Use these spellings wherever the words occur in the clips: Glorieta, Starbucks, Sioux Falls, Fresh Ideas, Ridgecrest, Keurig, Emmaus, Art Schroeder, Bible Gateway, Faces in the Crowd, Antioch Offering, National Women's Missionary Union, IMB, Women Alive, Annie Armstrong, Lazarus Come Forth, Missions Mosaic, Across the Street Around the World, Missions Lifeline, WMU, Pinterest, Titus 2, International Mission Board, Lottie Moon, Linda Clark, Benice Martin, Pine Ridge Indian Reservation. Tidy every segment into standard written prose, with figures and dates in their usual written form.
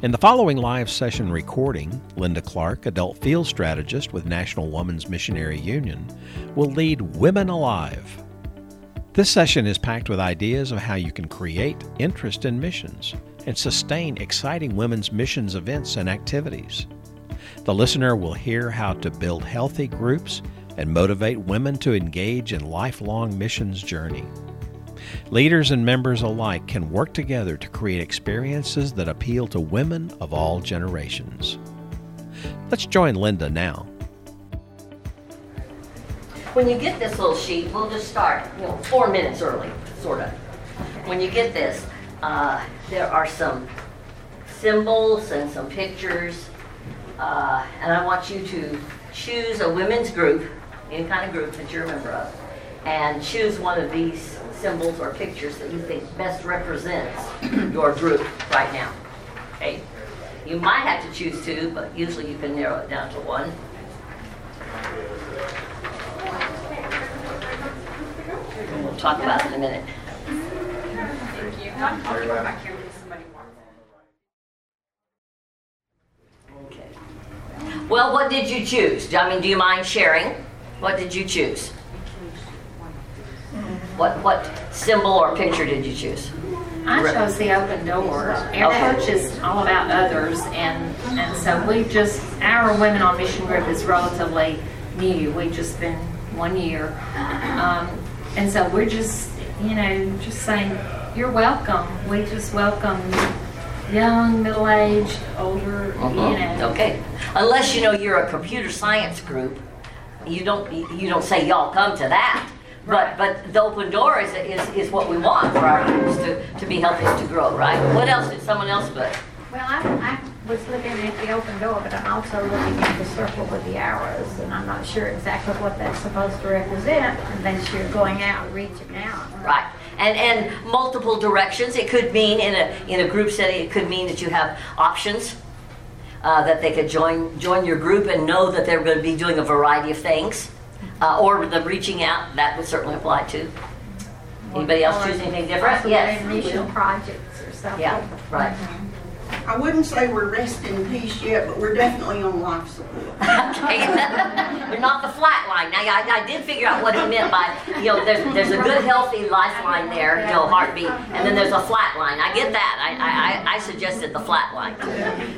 In the following live session recording, Linda Clark, Adult Field Strategist with National Women's Missionary Union, will lead Women Alive. This session is packed with ideas of how you can create interest in missions and sustain exciting women's missions events and activities. The listener will hear how to build healthy groups and motivate women to engage in lifelong missions journey. Leaders and members alike can work together to create experiences that appeal to women of all generations. Let's join Linda now. When you get this little sheet, we'll just start, 4 minutes early, sort of. When you get this, there are some symbols and some pictures, and I want you to choose a women's group, any kind of group that you're a member of, and choose one of these symbols or pictures that you think best represents your group right now. Okay? You might have to choose two, but usually you can narrow it down to one. And we'll talk about it in a minute. Thank you. I'll go back here because somebody wants it. Okay. Well, what did you choose? I mean, do you mind sharing? What did you choose? What symbol or picture did you choose? I chose the open door. Our church is all about others, and so our Women on Mission group is relatively new. We've just been 1 year, and so we're just saying you're welcome. We just welcome young, middle-aged, older. Okay, unless you're a computer science group, you don't say y'all come to that. But the open door is what we want for our groups to be helping us to grow, right? What else did someone else put? Well, I was looking at the open door, but I'm also looking at the circle with the arrows, and I'm not sure exactly what that's supposed to represent unless you're going out, reaching out. Right. And multiple directions. It could mean in a group setting, it could mean that you have options, that they could join your group and know that they're going to be doing a variety of things. Or the reaching out, that would certainly apply too. Anybody else choose anything different? Yes. Mission projects or something. Yeah, right. I wouldn't say we're rest in peace yet, but we're definitely on life support. Okay. We're not the flat line. Now, I did figure out what it meant by, there's a good, healthy lifeline there, heartbeat, and then there's a flat line. I get that. I suggested the flat line,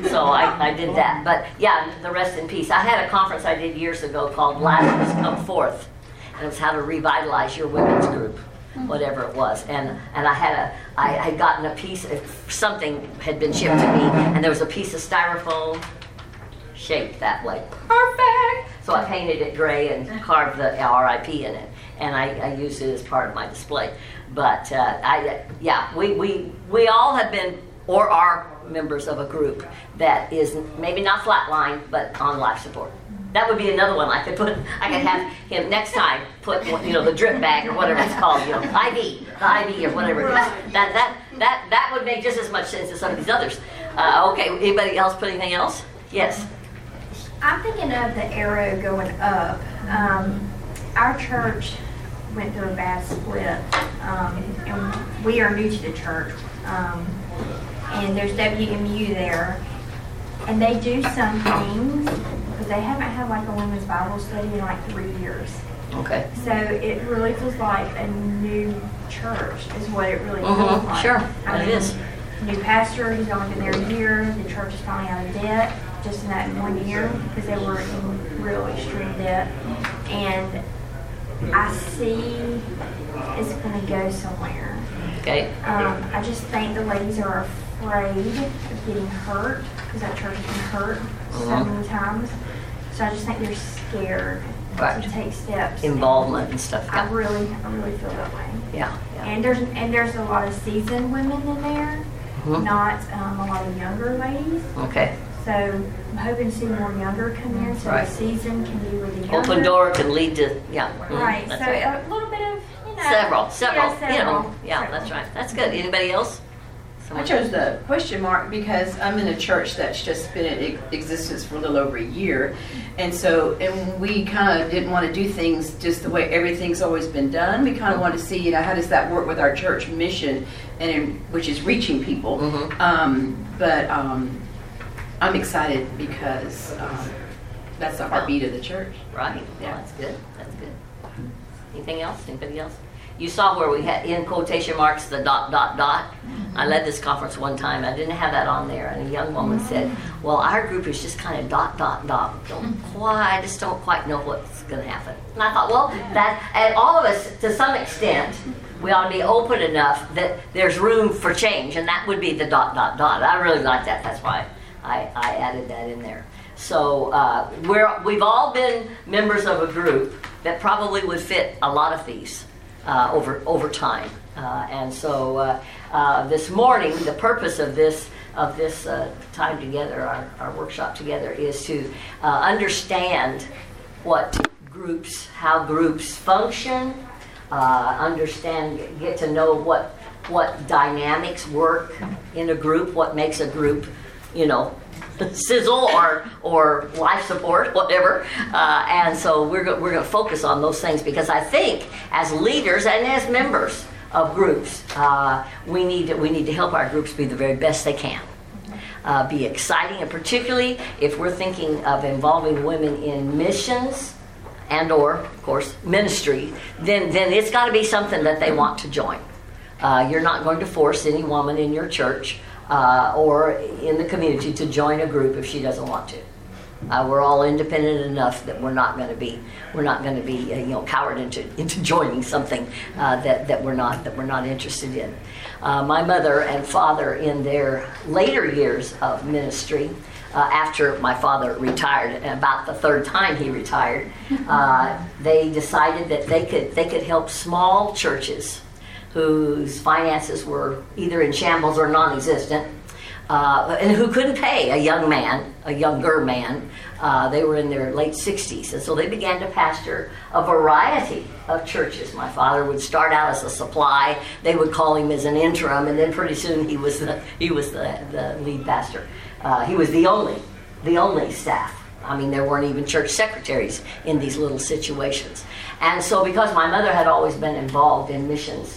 so I did that. But, yeah, the rest in peace. I had a conference I did years ago called Lazarus Come Forth, and it was how to revitalize your women's group. Whatever it was, and I had gotten a piece. Something had been shipped to me, and there was a piece of styrofoam shaped that way. Perfect. So I painted it gray and carved the R.I.P. in it, and I used it as part of my display. But we all have been or are members of a group that is maybe not flatline, but on life support. That would be another one I could put. I could have him next time put the drip bag or whatever it's called, the IV or whatever it is. That would make just as much sense as some of these others. Okay, anybody else put anything else? Yes. I'm thinking of the arrow going up. Our church went through a bad split, and we are new to the church. And there's WMU there, and they do some things. They haven't had like a women's Bible study in like 3 years. Okay. So it really feels like a new church is what it really feels like. Sure, it is. New pastor, he's only been there a year. The church is finally out of debt just in that 1 year because they were in real extreme debt. And I see it's going to go somewhere. Okay. I just think the ladies are afraid of getting hurt because that church has been hurt so many times. So I just think they're scared to take steps. Involvement and stuff. Yeah. I really feel that way. Yeah, yeah. And there's a lot of seasoned women in there, not a lot of younger ladies. Okay. So I'm hoping to see more younger come in, so the season can be with the younger. Open door can lead to right. So a little bit of several. Yeah, that's right. That's good. Anybody else? I chose the question mark because I'm in a church that's just been in existence for a little over a year, and we kind of didn't want to do things just the way everything's always been done. We kind of want to see, how does that work with our church mission, which is reaching people. But I'm excited because that's the heartbeat of the church. Right. Yeah. Well, that's good. That's good. Anything else? Anybody else? You saw where we had, in quotation marks, the ... Mm-hmm. I led this conference one time. I didn't have that on there. And a young woman said, well, our group is just kind of ... I just don't quite know what's going to happen. And I thought, well, that, and all of us, to some extent, we ought to be open enough that there's room for change. And that would be the ... I really like that. That's why I added that in there. So we've all been members of a group that probably would fit a lot of these over time. And so this morning, the purpose of this time together, our workshop together, is to understand how groups function, get to know what dynamics work in a group, what makes a group, sizzle or life support, whatever, and so we're going to focus on those things, because I think as leaders and as members of groups, we need to help our groups be the very best they can, be exciting, and particularly if we're thinking of involving women in missions and or, of course, ministry, then it's got to be something that they want to join. You're not going to force any woman in your church or in the community to join a group if she doesn't want to. We're all independent enough that we're not going to be cowered into joining something that we're not interested in. My mother and father, in their later years of ministry, after my father retired, and about the third time he retired, they decided that they could help small churches whose finances were either in shambles or non-existent, and who couldn't pay a younger man. They were in their late 60s, and so they began to pastor a variety of churches. My father would start out as a supply. They would call him as an interim, and then pretty soon he was the lead pastor. He was the only staff. I mean, there weren't even church secretaries in these little situations. And so because my mother had always been involved in missions,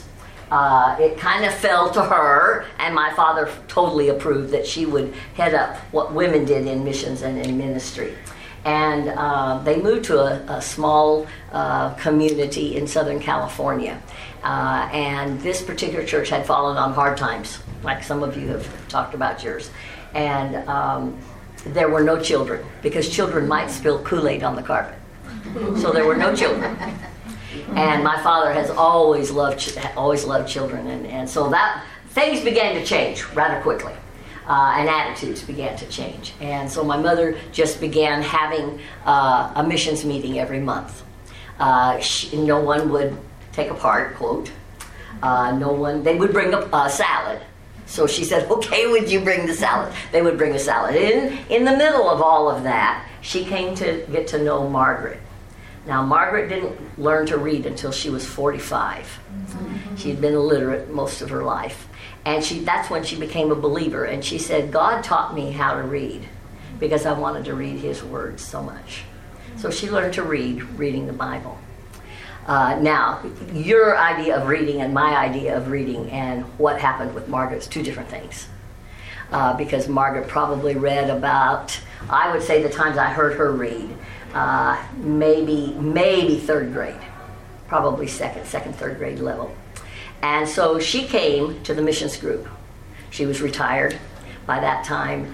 it kind of fell to her, and my father totally approved that she would head up what women did in missions and in ministry. And they moved to a small community in Southern California. And this particular church had fallen on hard times, like some of you have talked about yours. And there were no children, because children might spill Kool-Aid on the carpet. So there were no children. And my father has always loved children, and so that things began to change rather quickly, and attitudes began to change. And so my mother just began having a missions meeting every month. No one would take a part, quote. They would bring up a salad. So she said, okay, would you bring the salad? They would bring a salad. In the middle of all of that, she came to get to know Margaret. Now, Margaret didn't learn to read until she was 45. Mm-hmm. She had been illiterate most of her life. And that's when she became a believer. And she said, God taught me how to read because I wanted to read his words so much. So she learned to reading the Bible. Now, your idea of reading and my idea of reading and what happened with Margaret is two different things. Because Margaret probably read about, I would say the times I heard her read, maybe third grade, probably second, third grade level. And so she came to the missions group. She was retired by that time.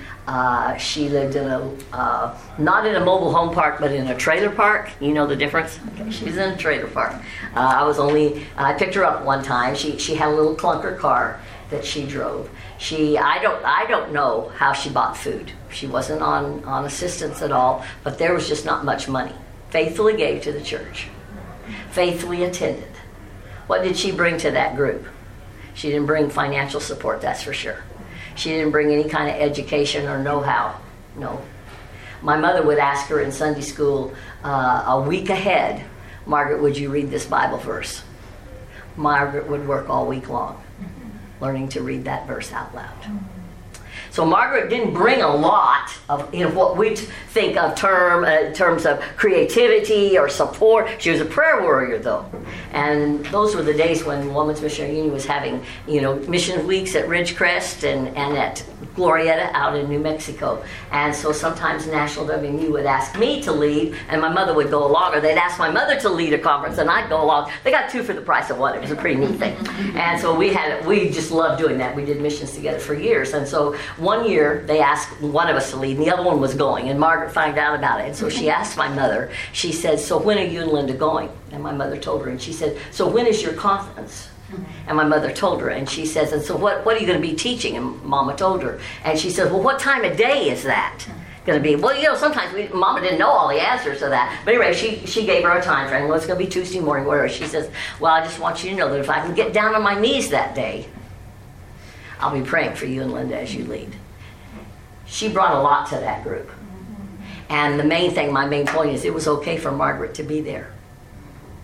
She lived in not in a mobile home park, but in a trailer park. You know the difference? Okay, she was in a trailer park. I picked her up one time. She had a little clunker car that she drove. I don't know how she bought food. She wasn't on assistance at all, but there was just not much money. Faithfully gave to the church. Faithfully attended. What did she bring to that group? She didn't bring financial support, that's for sure. She didn't bring any kind of education or know-how. No. My mother would ask her in Sunday school a week ahead, Margaret, would you read this Bible verse? Margaret would work all week long, learning to read that verse out loud. So Margaret didn't bring a lot of what we think of in terms of creativity or support. She was a prayer warrior, though. And those were the days when Women's Missionary Union was having mission weeks at Ridgecrest and at Glorieta out in New Mexico. And so sometimes National WMU would ask me to lead, and my mother would go along, or they'd ask my mother to lead a conference, and I'd go along. They got two for the price of one. It was a pretty neat thing. And so we just loved doing that. We did missions together for years. And so one year they asked one of us to lead, and the other one was going, and Margaret found out about it. And so she asked my mother, she said, "So when are you and Linda going?" And my mother told her, and she said, "So when is your conference?" And my mother told her, and she says, "And so what are you going to be teaching?" And Mama told her, and she said, "Well, what time of day is that going to be?" Well, you know, sometimes Mama didn't know all the answers to that. But anyway, she gave her a time frame. Well, it's going to be Tuesday morning, whatever. She says, "Well, I just want you to know that if I can get down on my knees that day, I'll be praying for you and Linda as you lead." She brought a lot to that group. And the main thing, my main point is, it was okay for Margaret to be there.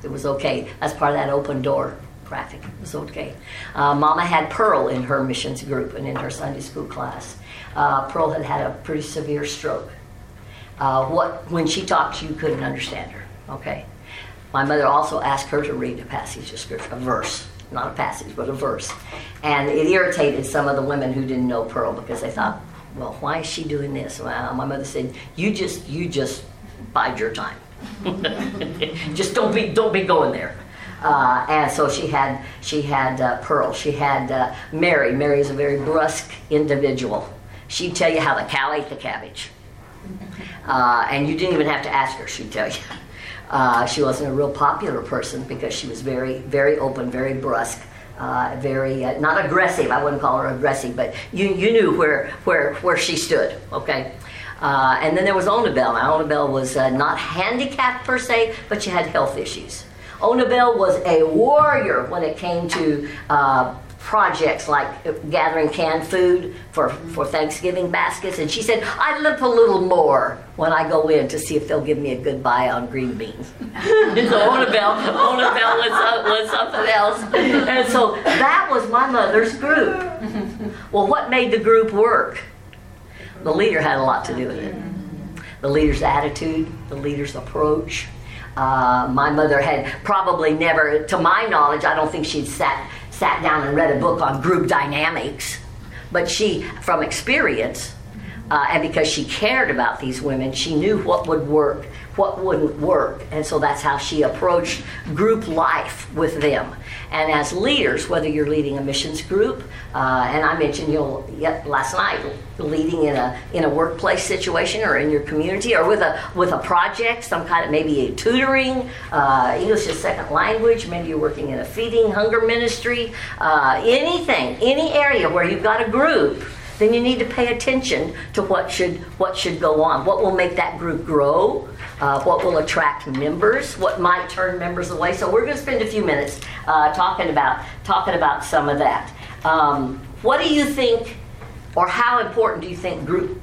It was okay. That's part of that open door graphic. It was okay. Mama had Pearl in her missions group and in her Sunday school class. Pearl had had a pretty severe stroke. When she talked, you couldn't understand her. Okay. My mother also asked her to read a passage of scripture, a verse. Not a passage, but a verse. And it irritated some of the women who didn't know Pearl, because they thought, "Well, why is she doing this?" Well, my mother said, "You just bide your time. Just don't be going there." And so she had Pearl. She had Mary. Mary is a very brusque individual. She'd tell you how the cow ate the cabbage, and you didn't even have to ask her. She'd tell you. She wasn't a real popular person because she was very, very open, very brusque. Very not aggressive. I wouldn't call her aggressive, but you knew where she stood. Okay, and then there was Onabel. Now Onabel was not handicapped per se, but she had health issues. Onabel was a warrior when it came to projects like gathering canned food for Thanksgiving baskets, and she said, "I lip a little more when I go in to see if they'll give me a good buy on green beans." So Onabel was something else. And so that was my mother's group. Well, what made the group work? The leader had a lot to do with it. The leader's attitude, the leader's approach. My mother had probably never, to my knowledge, I don't think she'd sat down and read a book on group dynamics, but she, from experience, and because she cared about these women, she knew what would work, what wouldn't work, and so that's how she approached group life with them. And as leaders, whether you're leading a missions group, and I mentioned last night, leading in a workplace situation or in your community or with a project, some kind of maybe a tutoring, English as second language, maybe you're working in a feeding hunger ministry, anything, any area where you've got a group, then you need to pay attention to what should go on, what will make that group grow, what will attract members, what might turn members away. So we're going to spend a few minutes talking about some of that. What do you think, or how important do you think group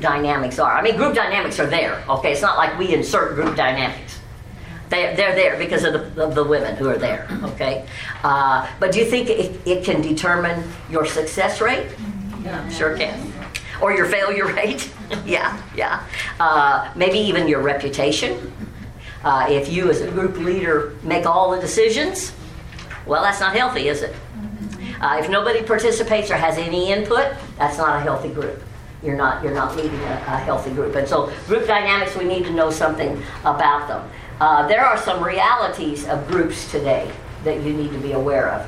dynamics are? I mean, group dynamics are there. Okay, it's not like we insert group dynamics. They're there because of the women who are there. Okay, but do you think it can determine your success rate? Yeah, sure can. Or your failure rate. Yeah. Maybe even your reputation. If you as a group leader make all the decisions, well, that's not healthy, is it? If nobody participates or has any input, that's not a healthy group. You're not leading a healthy group. And so group dynamics, we need to know something about them. There are some realities of groups today that you need to be aware of.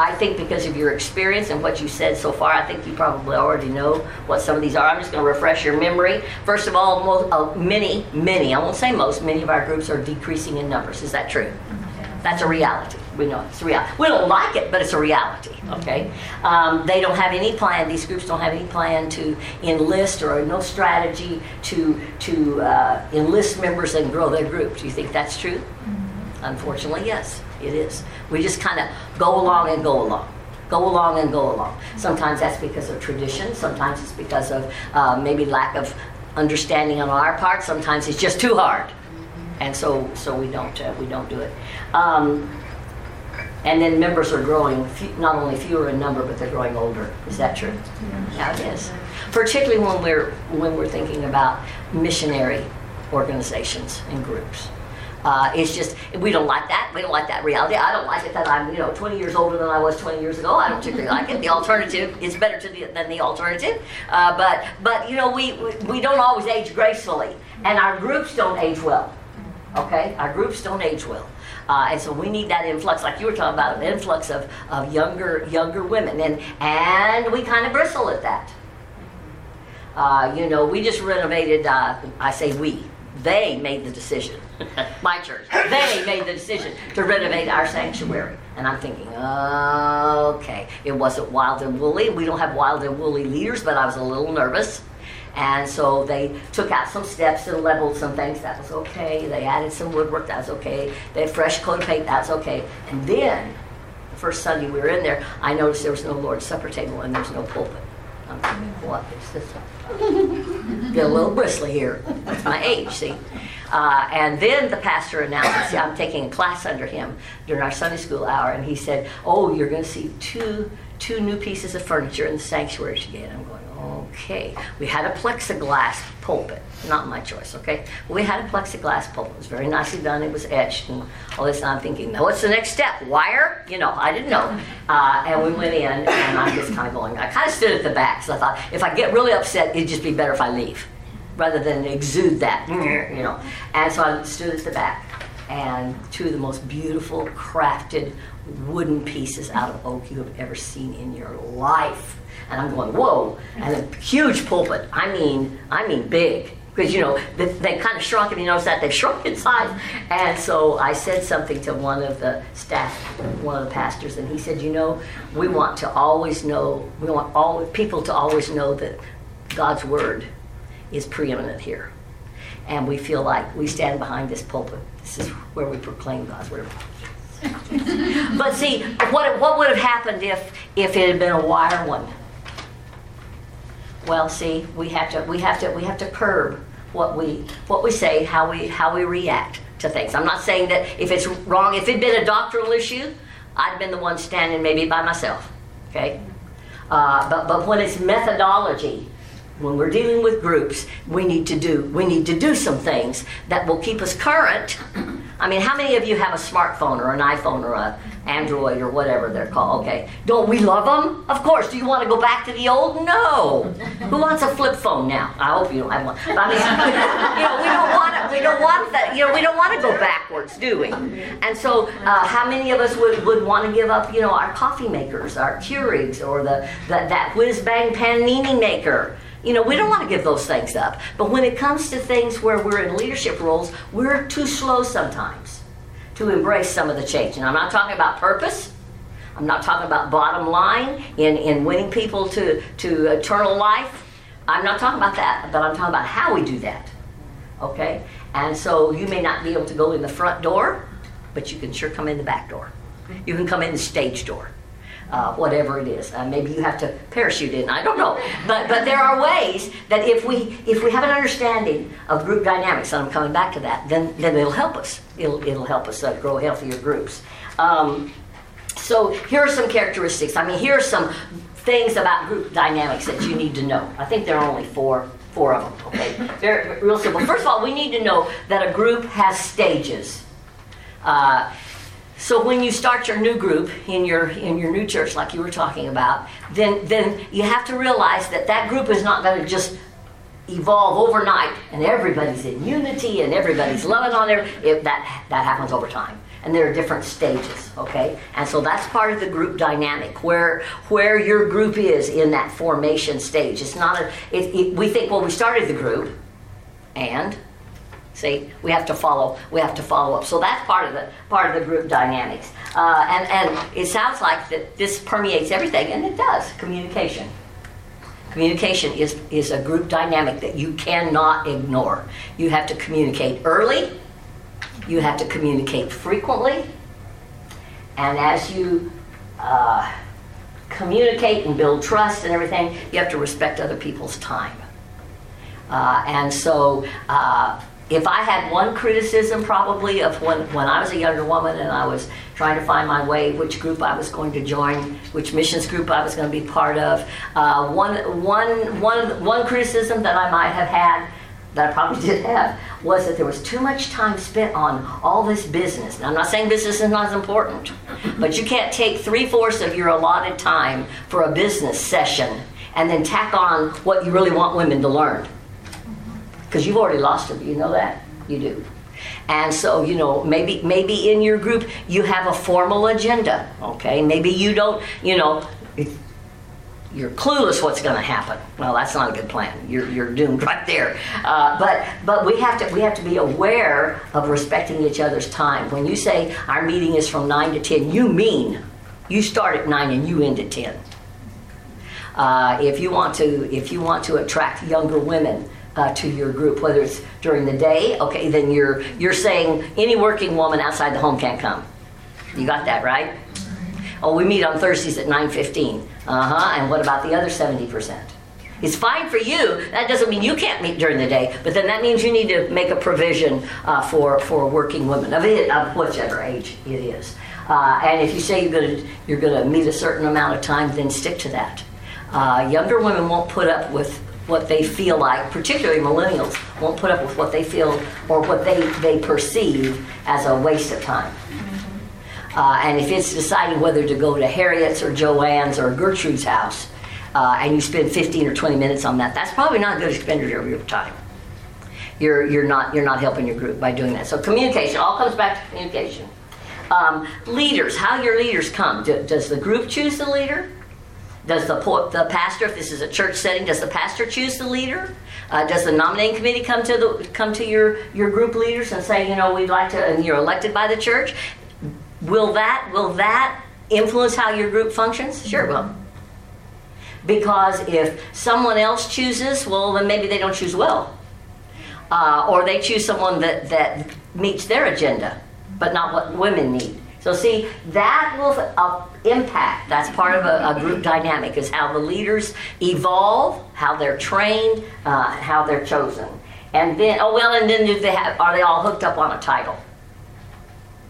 I think because of your experience and what you said so far, I think you probably already know what some of these are. I'm just going to refresh your memory. First of all, many, I won't say most, many of our groups are decreasing in numbers. Is that true? That's a reality. We know it's real. We don't like it, but it's a reality. Okay. They don't have any plan. These groups don't have any plan to enlist or no strategy to enlist members and grow their group. Do you think that's true? Unfortunately, yes, it is. We just kind of go along and go along. Sometimes that's because of tradition. Sometimes it's because of maybe lack of understanding on our part. Sometimes it's just too hard, and so we don't do it. And then members are growing, not only fewer in number, but they're growing older. Is that true? Yes. Yeah, it is. Particularly when we're thinking about missionary organizations and groups. It's just, we don't like that. We don't like that reality. I don't like it that I'm, 20 years older than I was 20 years ago. I don't particularly like it. The alternative is better than the alternative. But we don't always age gracefully. And our groups don't age well. Okay? Our groups don't age well. And so we need that influx, like you were talking about, an influx of younger women. And we kind of bristle at that. We just renovated, I say we. They made the decision. My church. They made the decision to renovate our sanctuary. And I'm thinking, okay. It wasn't wild and woolly. We don't have wild and woolly leaders, but I was a little nervous. And so they took out some steps and leveled some things. That was okay. They added some woodwork. That was okay. They had fresh coat of paint. That was okay. And then, the first Sunday we were in there, I noticed there was no Lord's Supper table and there was no pulpit. I'm thinking, what is this about? Get a little bristly here. That's my age, see? And then the pastor announced, see, I'm taking a class under him during our Sunday school hour, and he said, oh, you're going to see two new pieces of furniture in the sanctuary today. I'm going, okay. We had a plexiglass pulpit. Not my choice, okay? We had a plexiglass pulpit. It was very nicely done. It was etched and all this. And I'm thinking, now what's the next step? Wire? I didn't know. And we went in, and I'm just kind of going, I kind of stood at the back. So I thought, if I get really upset, it'd just be better if I leave rather than exude that, And so I stood at the back. And two of the most beautiful, crafted wooden pieces out of oak you have ever seen in your life. And I'm going, whoa, and a huge pulpit. I mean big. Because, they kind of shrunk, and you notice that they've shrunk in size. And so I said something to one of the staff, one of the pastors, and he said, we want all people to always know that God's word is preeminent here. And we feel like we stand behind this pulpit. This is where we proclaim God's word. But see, what would have happened if it had been a wire one? Well, see, we have to curb what we say, how we react to things. I'm not saying that if it's wrong, if it'd been a doctrinal issue, I'd have been the one standing maybe by myself. Okay? But when it's methodology, when we're dealing with groups, we need to do some things that will keep us current. I mean, how many of you have a smartphone or an iPhone or an Android or whatever they're called? Okay. Don't we love them? Of course. Do you want to go back to the old? No. Who wants a flip phone now? I hope you don't have one. But I mean, we don't want that. We don't want to go backwards, do we? And so, how many of us would want to give up, our coffee makers, our Keurigs, or that whiz bang panini maker? We don't want to give those things up. But when it comes to things where we're in leadership roles, we're too slow sometimes to embrace some of the change. And I'm not talking about purpose. I'm not talking about bottom line in winning people to eternal life. I'm not talking about that, but I'm talking about how we do that. Okay? And so you may not be able to go in the front door, but you can sure come in the back door. You can come in the stage door. Whatever it is, maybe you have to parachute in. I don't know, but there are ways that if we have an understanding of group dynamics, and I'm coming back to that, then it'll help us. It'll help us grow healthier groups. So here are some characteristics. I mean, here are some things about group dynamics that you need to know. I think there are only four of them. Okay, they're real simple. First of all, we need to know that a group has stages. So when you start your new group in your new church, like you were talking about, then you have to realize that group is not going to just evolve overnight, and everybody's in unity and everybody's loving on there. That happens over time, and there are different stages. Okay, and so that's part of the group dynamic, where your group is in that formation stage. It's not we think, well, we started the group, and. See, we have to follow up. So that's part of the group dynamics. And it sounds like that this permeates everything, and it does. Communication. Communication is a group dynamic that you cannot ignore. You have to communicate early, you have to communicate frequently, and as you communicate and build trust and everything, you have to respect other people's time. If I had one criticism probably of when I was a younger woman and I was trying to find my way, which group I was going to join, which missions group I was going to be part of, one criticism that I might have had that I probably did have, was that there was too much time spent on all this business. Now, I'm not saying business is not as important, but you can't take 3/4 of your allotted time for a business session and then tack on what you really want women to learn. Because you've already lost it, you know that? You do. And so, you know, maybe in your group you have a formal agenda, okay? Maybe you don't, you know, you're clueless what's going to happen. Well, that's not a good plan. You're doomed right there. But we have to be aware of respecting each other's time. When you say our meeting is from 9 to 10, you mean you start at 9 and you end at 10. If you want to attract younger women to your group, whether it's during the day, okay, then you're saying any working woman outside the home can't come. You got that right? Oh, we meet on Thursdays at 9:15. And what about the other 70%? It's fine for you. That doesn't mean you can't meet during the day, but then that means you need to make a provision for working women of whichever age it is. And if you say you're gonna meet a certain amount of time, then stick to that. Younger women won't put up with what they feel like, particularly millennials, won't put up with what they feel or what they perceive as a waste of time. And if it's deciding whether to go to Harriet's or Joanne's or Gertrude's house, and you spend 15 or 20 minutes on that, that's probably not a good expenditure of your time. You're not helping your group by doing that. So communication, all comes back to communication. Leaders, how your leaders come. Does the group choose the leader? Does the pastor, if this is a church setting, does the pastor choose the leader? Does the nominating committee come to your group leaders and say, you know, we'd like to, and you're elected by the church? Will that influence how your group functions? Sure it will. Because if someone else chooses, well, then maybe they don't choose well. Or they choose someone that meets their agenda, but not what women need. So see, that will impact. That's part of a group dynamic, is how the leaders evolve, how they're trained, how they're chosen. And then, are they all hooked up on a title?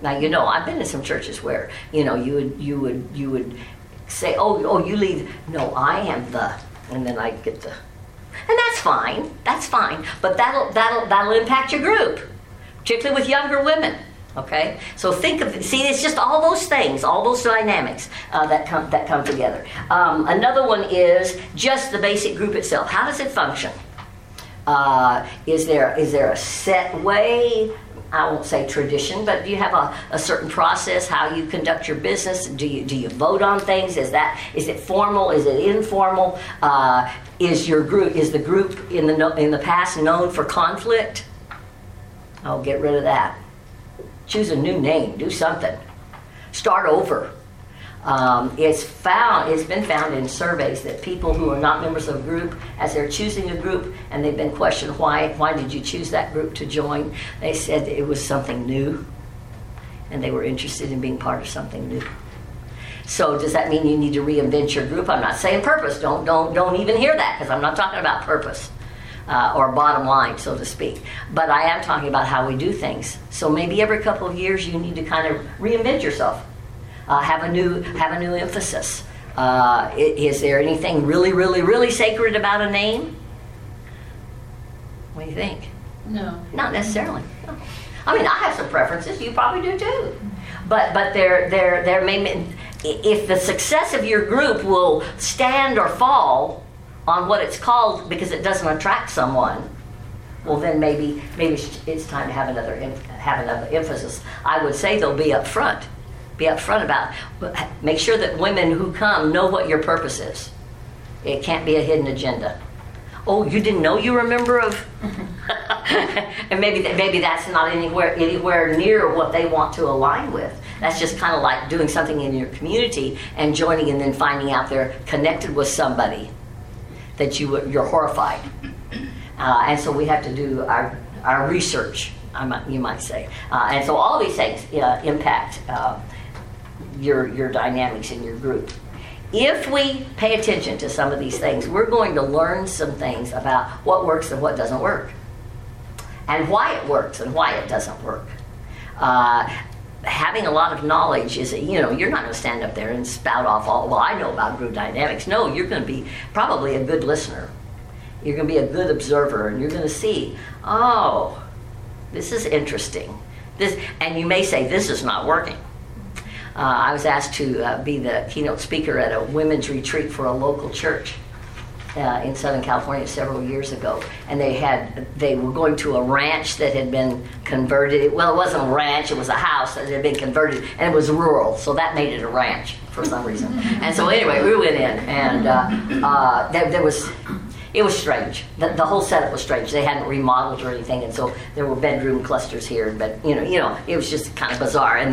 Now, you know, I've been in some churches where, you know, you would say, oh, you lead. No, I am the, and then I get the, and that's fine. But that'll impact your group, particularly with younger women. Okay, so it's just all those things, all those dynamics that come together. Another one is just the basic group itself. How does it function? Is there a set way? I won't say tradition, but do you have a certain process, how you conduct your business? Do you vote on things? Is it formal? Is it informal? Is the group in the past known for conflict? Oh, get rid of that. Choose a new name. Do something. Start over. It's been found in surveys that people who are not members of a group, as they're choosing a group and they've been questioned, why did you choose that group to join? They said that it was something new and they were interested in being part of something new. So does that mean you need to reinvent your group? I'm not saying purpose. Don't even hear that, because I'm not talking about purpose. Or bottom line, so to speak. But I am talking about how we do things. So maybe every couple of years you need to kind of reinvent yourself, have a new emphasis. Is there anything really, really, really sacred about a name? What do you think? No. Not necessarily. No. I mean, I have some preferences. You probably do too. But there may, if the success of your group will stand or fall on what it's called, because it doesn't attract someone, well then maybe it's time to have another emphasis. I would say they'll be upfront. Be upfront about. Make sure that women who come know what your purpose is. It can't be a hidden agenda. Oh, you didn't know you were a member of. And maybe that's not anywhere near what they want to align with. That's just kind of like doing something in your community and joining, and then finding out they're connected with somebody that you're horrified. And so we have to do our research, you might say. And so all these things impact your dynamics in your group. If we pay attention to some of these things, we're going to learn some things about what works and what doesn't work, and why it works and why it doesn't work. Having a lot of knowledge is, you know, you're not going to stand up there and spout off all, well, I know about group dynamics. No, you're going to be probably a good listener You're going to be a good observer, and you're going to see, oh, this is interesting. This, and you may say, this is not working. I was asked to be the keynote speaker at a women's retreat for a local church in Southern California several years ago, and they were going to a ranch that had been converted. Well, it wasn't a ranch, it was a house that had been converted, and it was rural, so that made it a ranch for some reason. And so anyway, we went in, and it was strange. The whole setup was strange. They hadn't remodeled or anything, and so there were bedroom clusters here, but you know, it was just kind of bizarre. And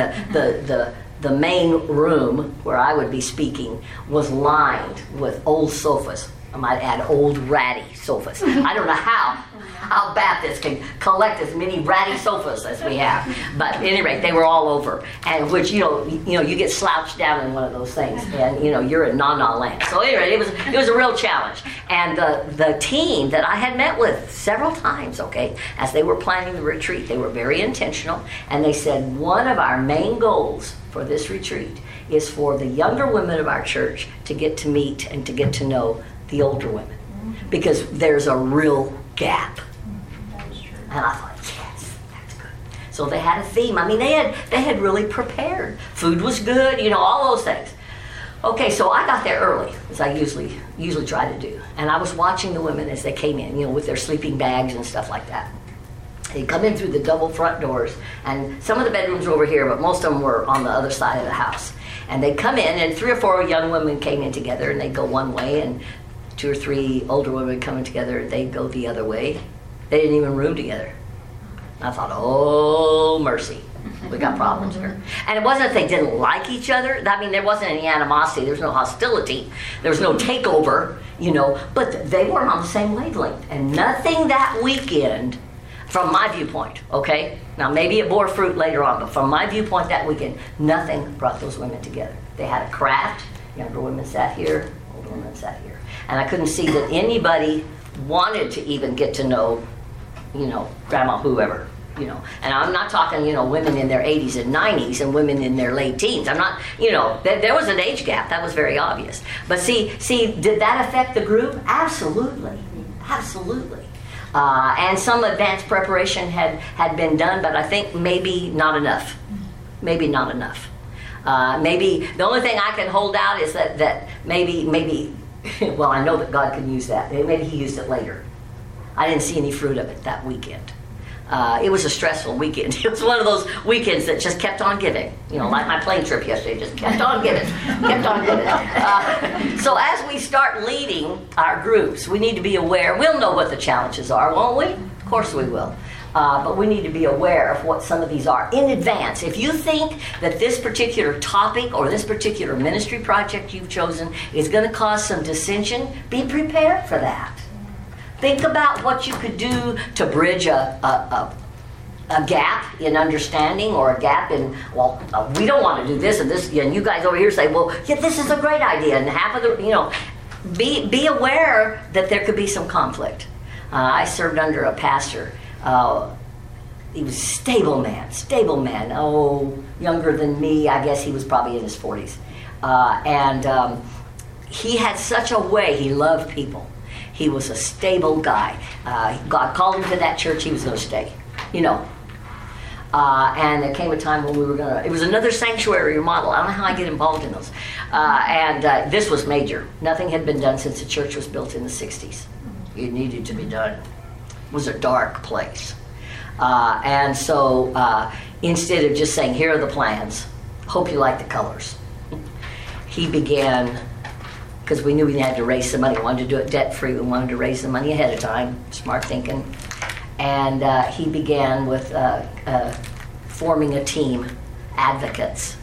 the main room where I would be speaking was lined with old sofas. I might add old ratty sofas. I don't know how Baptists can collect as many ratty sofas as we have. But at any rate, they were all over. And which, you know, you get slouched down in one of those things, and you know, you're in na-na land. So at any rate, it was a real challenge. And the team that I had met with several times, okay, as they were planning the retreat, they were very intentional, and they said one of our main goals for this retreat is for the younger women of our church to get to meet and to get to know the older women, because there's a real gap. That is true. And I thought, yes, that's good. So they had a theme. I mean, they had really prepared. Food was good, you know, all those things. Okay, so I got there early, as I usually try to do, and I was watching the women as they came in, you know, with their sleeping bags and stuff like that. They come in through the double front doors, and some of the bedrooms were over here, but most of them were on the other side of the house. And they come in, and three or four young women came in together, and they go one way, and two or three older women coming together, they go the other way. They didn't even room together. And I thought, oh, mercy. We got problems here. And it wasn't that they didn't like each other. I mean, there wasn't any animosity. There was no hostility. There was no takeover, you know. But they weren't on the same wavelength. And nothing that weekend, from my viewpoint, okay? Now, maybe it bore fruit later on, but from my viewpoint that weekend, nothing brought those women together. They had a craft. Younger women sat here. Older women sat here. And I couldn't see that anybody wanted to even get to know, you know, grandma, whoever, you know. And I'm not talking, you know, women in their 80s and 90s and women in their late teens. I'm not, you know, there was an age gap. That was very obvious. But see, did that affect the group? Absolutely. Absolutely. And some advanced preparation had been done, but I think maybe not enough. Maybe not enough. Maybe the only thing I can hold out is that maybe well, I know that God can use that. Maybe He used it later. I didn't see any fruit of it that weekend. It was a stressful weekend. It was one of those weekends that just kept on giving. You know, like my plane trip yesterday, just kept on giving, kept on giving. So as we start leading our groups, we need to be aware. We'll know what the challenges are, won't we? Of course we will. But we need to be aware of what some of these are in advance. If you think that this particular topic or this particular ministry project you've chosen is going to cause some dissension, be prepared for that. Think about what you could do to bridge a gap in understanding, or a gap in, well, we don't want to do this, and this, and you guys over here say, well, yeah, this is a great idea, and half of the, you know, be aware that there could be some conflict. I served under a pastor. He was a stable man, oh, younger than me. I guess he was probably in his 40s. He had such a way, he loved people. He was a stable guy. God called him to that church, he was going to stay, you know. And there came a time when we were going to, it was another sanctuary remodel. I don't know how I get involved in those. This was major. Nothing had been done since the church was built in the 60s. It needed to be done. Was a dark place. Instead of just saying, here are the plans, hope you like the colors, he began, because we knew we had to raise some money, we wanted to do it debt-free, we wanted to raise the money ahead of time, smart thinking, and he began with forming a team, advocates.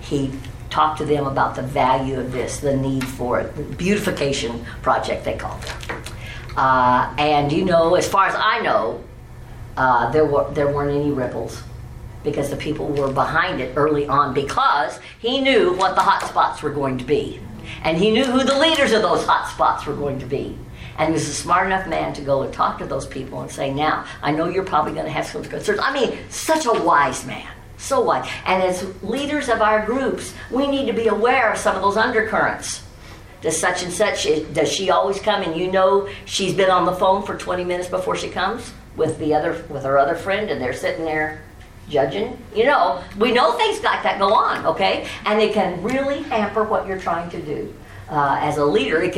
He talked to them about the value of this, the need for it, the beautification project, they called it. You know, as far as I know, there weren't any ripples, because the people were behind it early on, because he knew what the hot spots were going to be. And he knew who the leaders of those hot spots were going to be. And he was a smart enough man to go and talk to those people and say, now, I know you're probably going to have some concerns. I mean, such a wise man. So wise. And as leaders of our groups, we need to be aware of some of those undercurrents. does such and such, does she always come? And you know she's been on the phone for 20 minutes before she comes with her other friend, and they're sitting there judging. You know, we know things like that go on, okay? And it can really hamper what you're trying to do. As a leader, it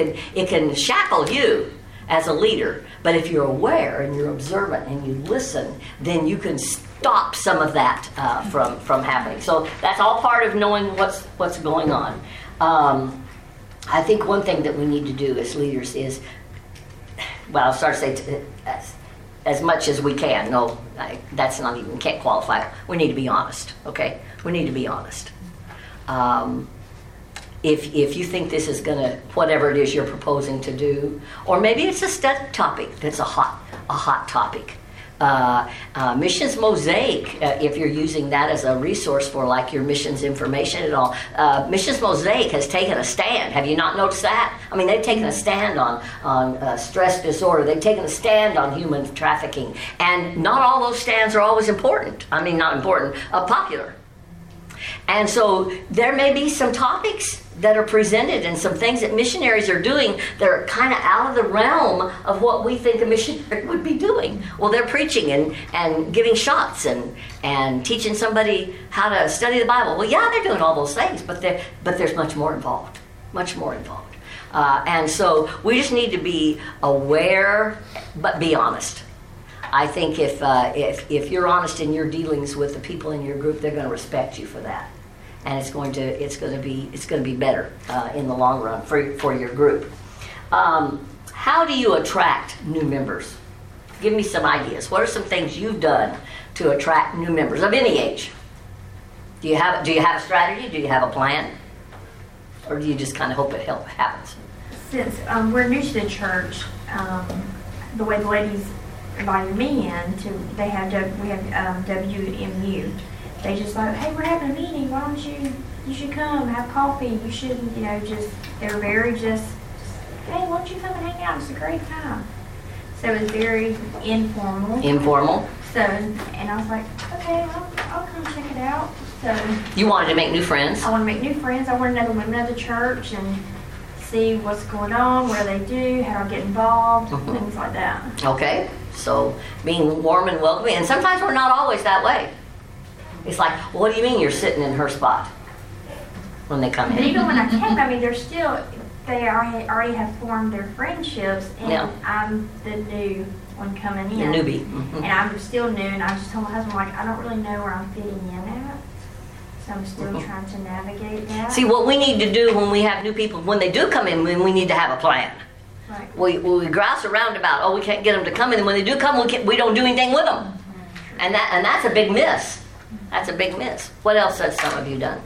can shackle you as a leader. But if you're aware and you're observant and you listen, then you can stop some of that from happening. So that's all part of knowing what's going on. I think one thing that we need to do as leaders is, well, I'll start to say as much as we can. No, that's not even, can't qualify. We need to be honest, okay? We need to be honest. If you think this is going to, whatever it is you're proposing to do, or maybe it's a study topic that's a hot topic. Missions Mosaic, if you're using that as a resource for like your missions information and all, Missions Mosaic has taken a stand. Have you not noticed that? I mean, they've taken a stand on stress disorder. They've taken a stand on human trafficking. And not all those stands are always important. I mean, not important, popular. And so there may be some topics that are presented and some things that missionaries are doing that are kind of out of the realm of what we think a missionary would be doing. Well, they're preaching and giving shots and teaching somebody how to study the Bible. Well, yeah, they're doing all those things, but there's much more involved, much more involved. And so we just need to be aware, but be honest. I think if you're honest in your dealings with the people in your group, they're going to respect you for that, and it's going to be better in the long run for your group. How do you attract new members? Give me some ideas. What are some things you've done to attract new members of any age? Do you have a strategy? Do you have a plan, or do you just kind of hope it happens? Since we're new to the church, the way the ladies invited me in we have WMU. They just like, hey, we're having a meeting. Why don't you should come have coffee. You shouldn't, they're very hey, why don't you come and hang out? It's a great time. So it's very informal. Informal. So, and I was like, okay, I'll come check it out. So you wanted to make new friends. I want to make new friends. I want to know the women of the church and see what's going on, what do they do, how do I get involved, things like that. Okay. So being warm and welcoming, and sometimes we're not always that way. It's like, what do you mean you're sitting in her spot when they come in? But even when I came, I mean, they already have formed their friendships, and yeah. I'm the new one coming in. The newbie. Mm-hmm. And I'm still new, and I just told my husband, like, I don't really know where I'm fitting in at. I'm still trying to navigate that. See, what we need to do when we have new people, when they do come in, we need to have a plan. Right. We grouse around about, we can't get them to come in, and when they do come, we don't do anything with them. Mm-hmm. And that's a big miss. That's a big miss. What else has some of you done?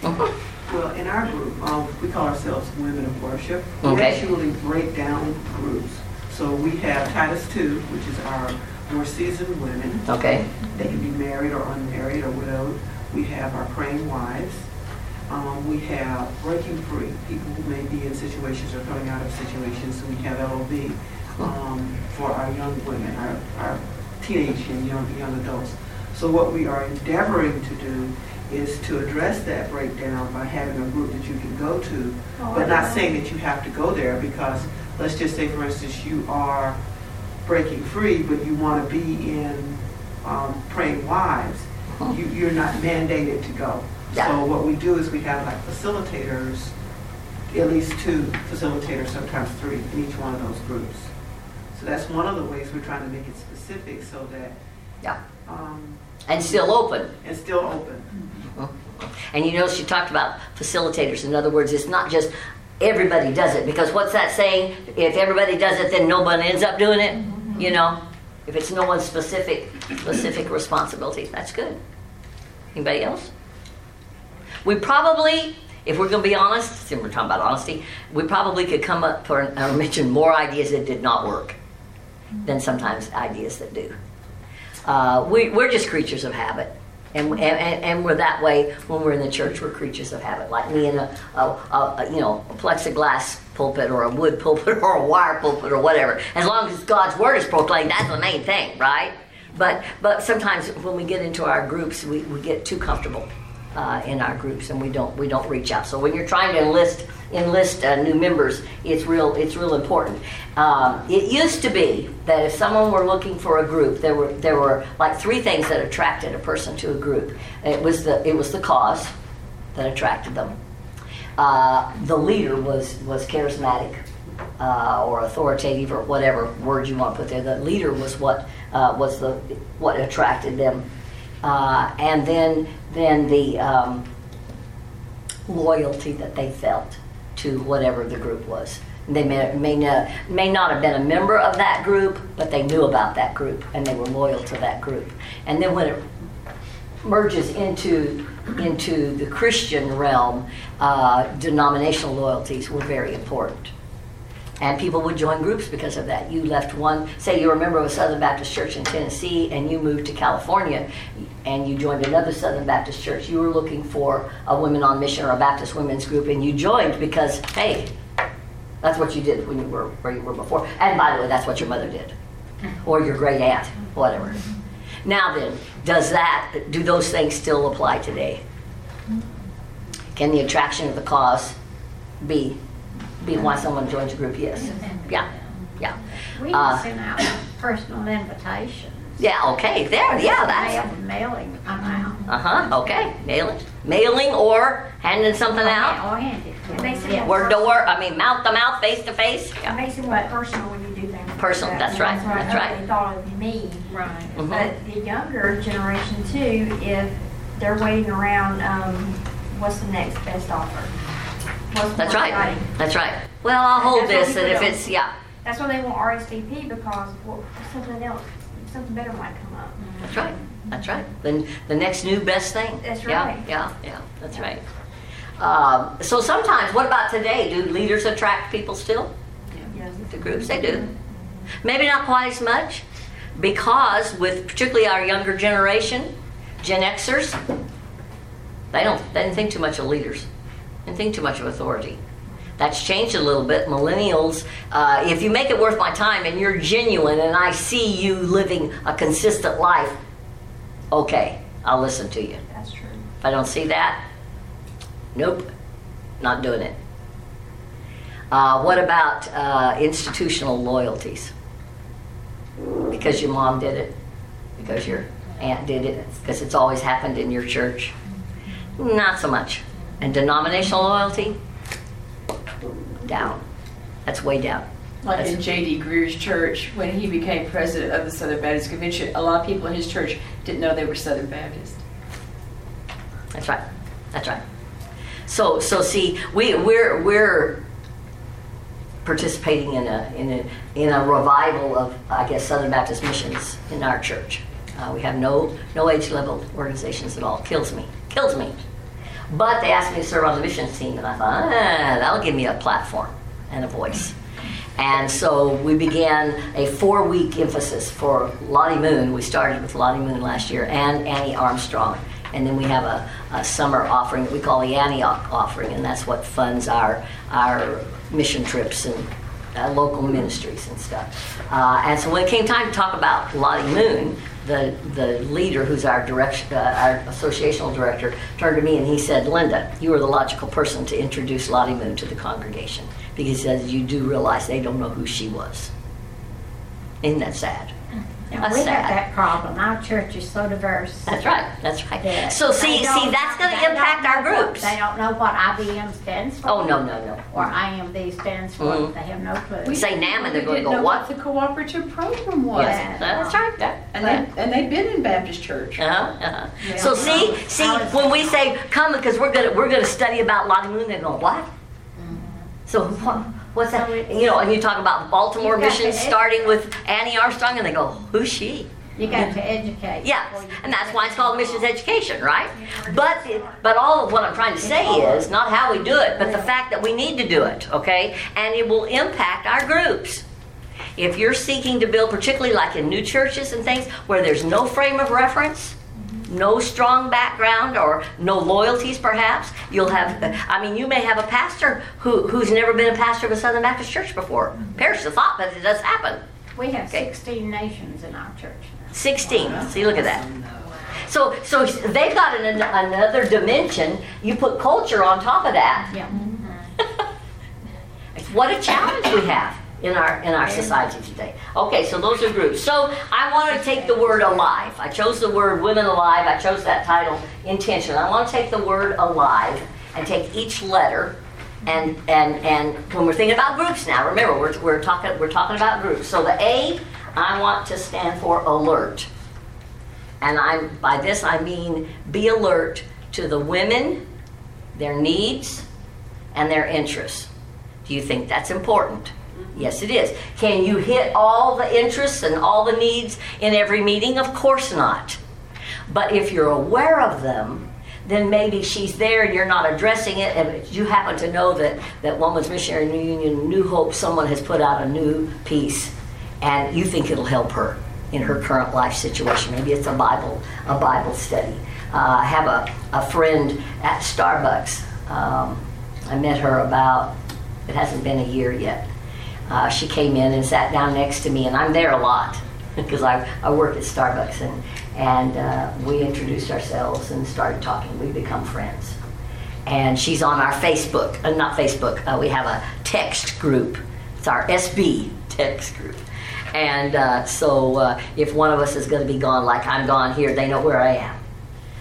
Mm-hmm. Well, in our group, we call ourselves Women of Worship. Okay. We actually break down groups. So we have Titus 2, which is our more seasoned women. Okay. They can be married or unmarried or widowed. We have our praying wives. We have breaking free, people who may be in situations or coming out of situations. So we have LOB for our young women, our teenage and young adults. So what we are endeavoring to do is to address that breakdown by having a group that you can go to, but not saying that you have to go there, because let's just say, for instance, you are breaking free, but you want to be in praying wives, you're not mandated to go. Yeah. So what we do is we have like facilitators, at least 2 facilitators, sometimes 3 in each one of those groups. So that's one of the ways we're trying to make it specific so that... Yeah. And still open. And still open. Mm-hmm. And you know, she talked about facilitators. In other words, it's not just everybody does it, because what's that saying? If everybody does it, then no one ends up doing it. You know, if it's no one's specific responsibility, that's good. Anybody else? We probably, if we're going to be honest, since we're talking about honesty, we probably could come up or mention more ideas that did not work than sometimes ideas that do. We're just creatures of habit, and we're that way when we're in the church. We're creatures of habit, like me in a plexiglass pulpit or a wood pulpit or a wire pulpit or whatever. As long as God's word is proclaimed, that's the main thing, right? But sometimes when we get into our groups, we get too comfortable. in our groups, and we don't reach out. So when you're trying to enlist new members, it's real important. It used to be that if someone were looking for a group, there were like three things that attracted a person to a group. It was the cause that attracted them. The leader was charismatic or authoritative or whatever word you want to put there. The leader was what attracted them, and then the loyalty that they felt to whatever the group was. They may not have been a member of that group, but they knew about that group and they were loyal to that group. And then when it merges into the Christian realm, denominational loyalties were very important. And people would join groups because of that. You left one, say you're a member of a Southern Baptist church in Tennessee and you moved to California and you joined another Southern Baptist church. You were looking for a Women on Mission or a Baptist women's group, and you joined because, hey, that's what you did when you were where you were before. And by the way, that's what your mother did, or your great aunt, whatever. Now then, do those things still apply today? Can the attraction of the cause be why someone joins a group? Yes. Yeah. We sent out personal invitations. Yeah. Okay. There. Yeah. That's mailing them out. Okay. Mailing or handing something out. Or handing. Yeah. Word to word. I mean, mouth to mouth, face to face. Yeah. It makes it more personal when you do things. Personal. That's right. That's right. They thought of me. Right. Mm-hmm. But the younger generation too, if they're waiting around, what's the next best offer? That's right. Exciting? That's right. Well, I'll hold this, and if it's that's why they want RSVP, because something else, something better might come up. That's right. That's right. Then the next new best thing. That's right. Yeah. That's right. So sometimes, what about today? Do leaders attract people still? Yeah. The groups, they do. Maybe not quite as much, because with particularly our younger generation, Gen Xers, they didn't think too much of leaders. And think too much of authority. That's changed a little bit. Millennials, if you make it worth my time and you're genuine and I see you living a consistent life, okay, I'll listen to you. That's true. If I don't see that, nope, not doing it. What about institutional loyalties? Because your mom did it, because your aunt did it, because it's always happened in your church? Not so much. And denominational loyalty? Down. That's way down. Like in J.D. Greer's church, when he became president of the Southern Baptist Convention, a lot of people in his church didn't know they were Southern Baptist. That's right. So see, we're participating in a revival of, I guess, Southern Baptist missions in our church. We have no age level organizations at all. Kills me. But they asked me to serve on the missions team, and I thought, that'll give me a platform and a voice. And so we began a 4-week emphasis for Lottie Moon. We started with Lottie Moon last year and Annie Armstrong. And then we have a summer offering that we call the Antioch Offering, and that's what funds our mission trips and local ministries and stuff. And so when it came time to talk about Lottie Moon, the leader, who's our associational director, turned to me and he said, "Linda, you are the logical person to introduce Lottie Moon to the congregation, because he says you do realize they don't know who she was." Isn't that sad? And that's sad. Have that problem. Our church is so diverse. That's right. Yeah. So see, that's going to impact our groups. They don't know what IBM stands for. Oh no. Or IMB stands for. Mm-hmm. They have no clue. We say NAMB, and they're going to go, "What the cooperative program was?" Yeah. That's right. And they've been in Baptist church. Yeah. So see, when we say come, because we're gonna study about Lottie Moon, they're going, "What?" Mm-hmm. So what? What's that? You know, and you talk about Baltimore missions starting with Annie Armstrong, and they go, "Who's she?" You got to educate. Yes, and that's why it's called missions education, right? But all of what I'm trying to say is not how we do it, but the fact that we need to do it, okay? And it will impact our groups. If you're seeking to build, particularly like in new churches and things, where there's no frame of reference, no strong background or no loyalties perhaps, you'll have, I mean, you may have a pastor who's never been a pastor of a Southern Baptist church before. Perish the thought, but it does happen. We have 16 nations in our church now. 16. Wow. See, look at that. So they've got another dimension. You put culture on top of that. Yeah. What a challenge we have in our society today. Okay, so those are groups. So I want to take the word alive. I chose the word Women Alive. I chose that title intentionally. I want to take the word alive and take each letter. And when we're thinking about groups now, remember we're talking about groups. So the A, I want to stand for alert. And by this I mean be alert to the women, their needs, and their interests. Do you think that's important? Yes, it is. Can you hit all the interests and all the needs in every meeting? Of course not. But if you're aware of them, then maybe she's there and you're not addressing it, and you happen to know that Women's Missionary Union, New Hope, someone has put out a new piece, and you think it'll help her in her current life situation. Maybe it's a Bible study. I have a friend at Starbucks. I met her it hasn't been a year yet. She came in and sat down next to me, and I'm there a lot because I work at Starbucks, and we introduced ourselves and started talking. We become friends. And she's on our Facebook, we have a text group. It's our SB text group. And so if one of us is going to be gone, like I'm gone here, they know where I am.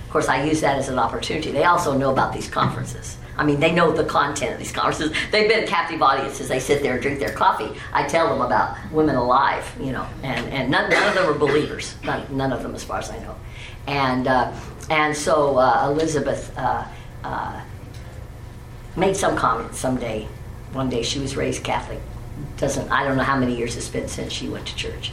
Of course, I use that as an opportunity. They also know about these conferences. I mean, they know the content of these conferences. They've been captive audiences. They sit there and drink their coffee. I tell them about Women Alive, and none of them are believers. None of them, as far as I know. And so Elizabeth made some comment someday. One day, she was raised Catholic. I don't know how many years it's been since she went to church.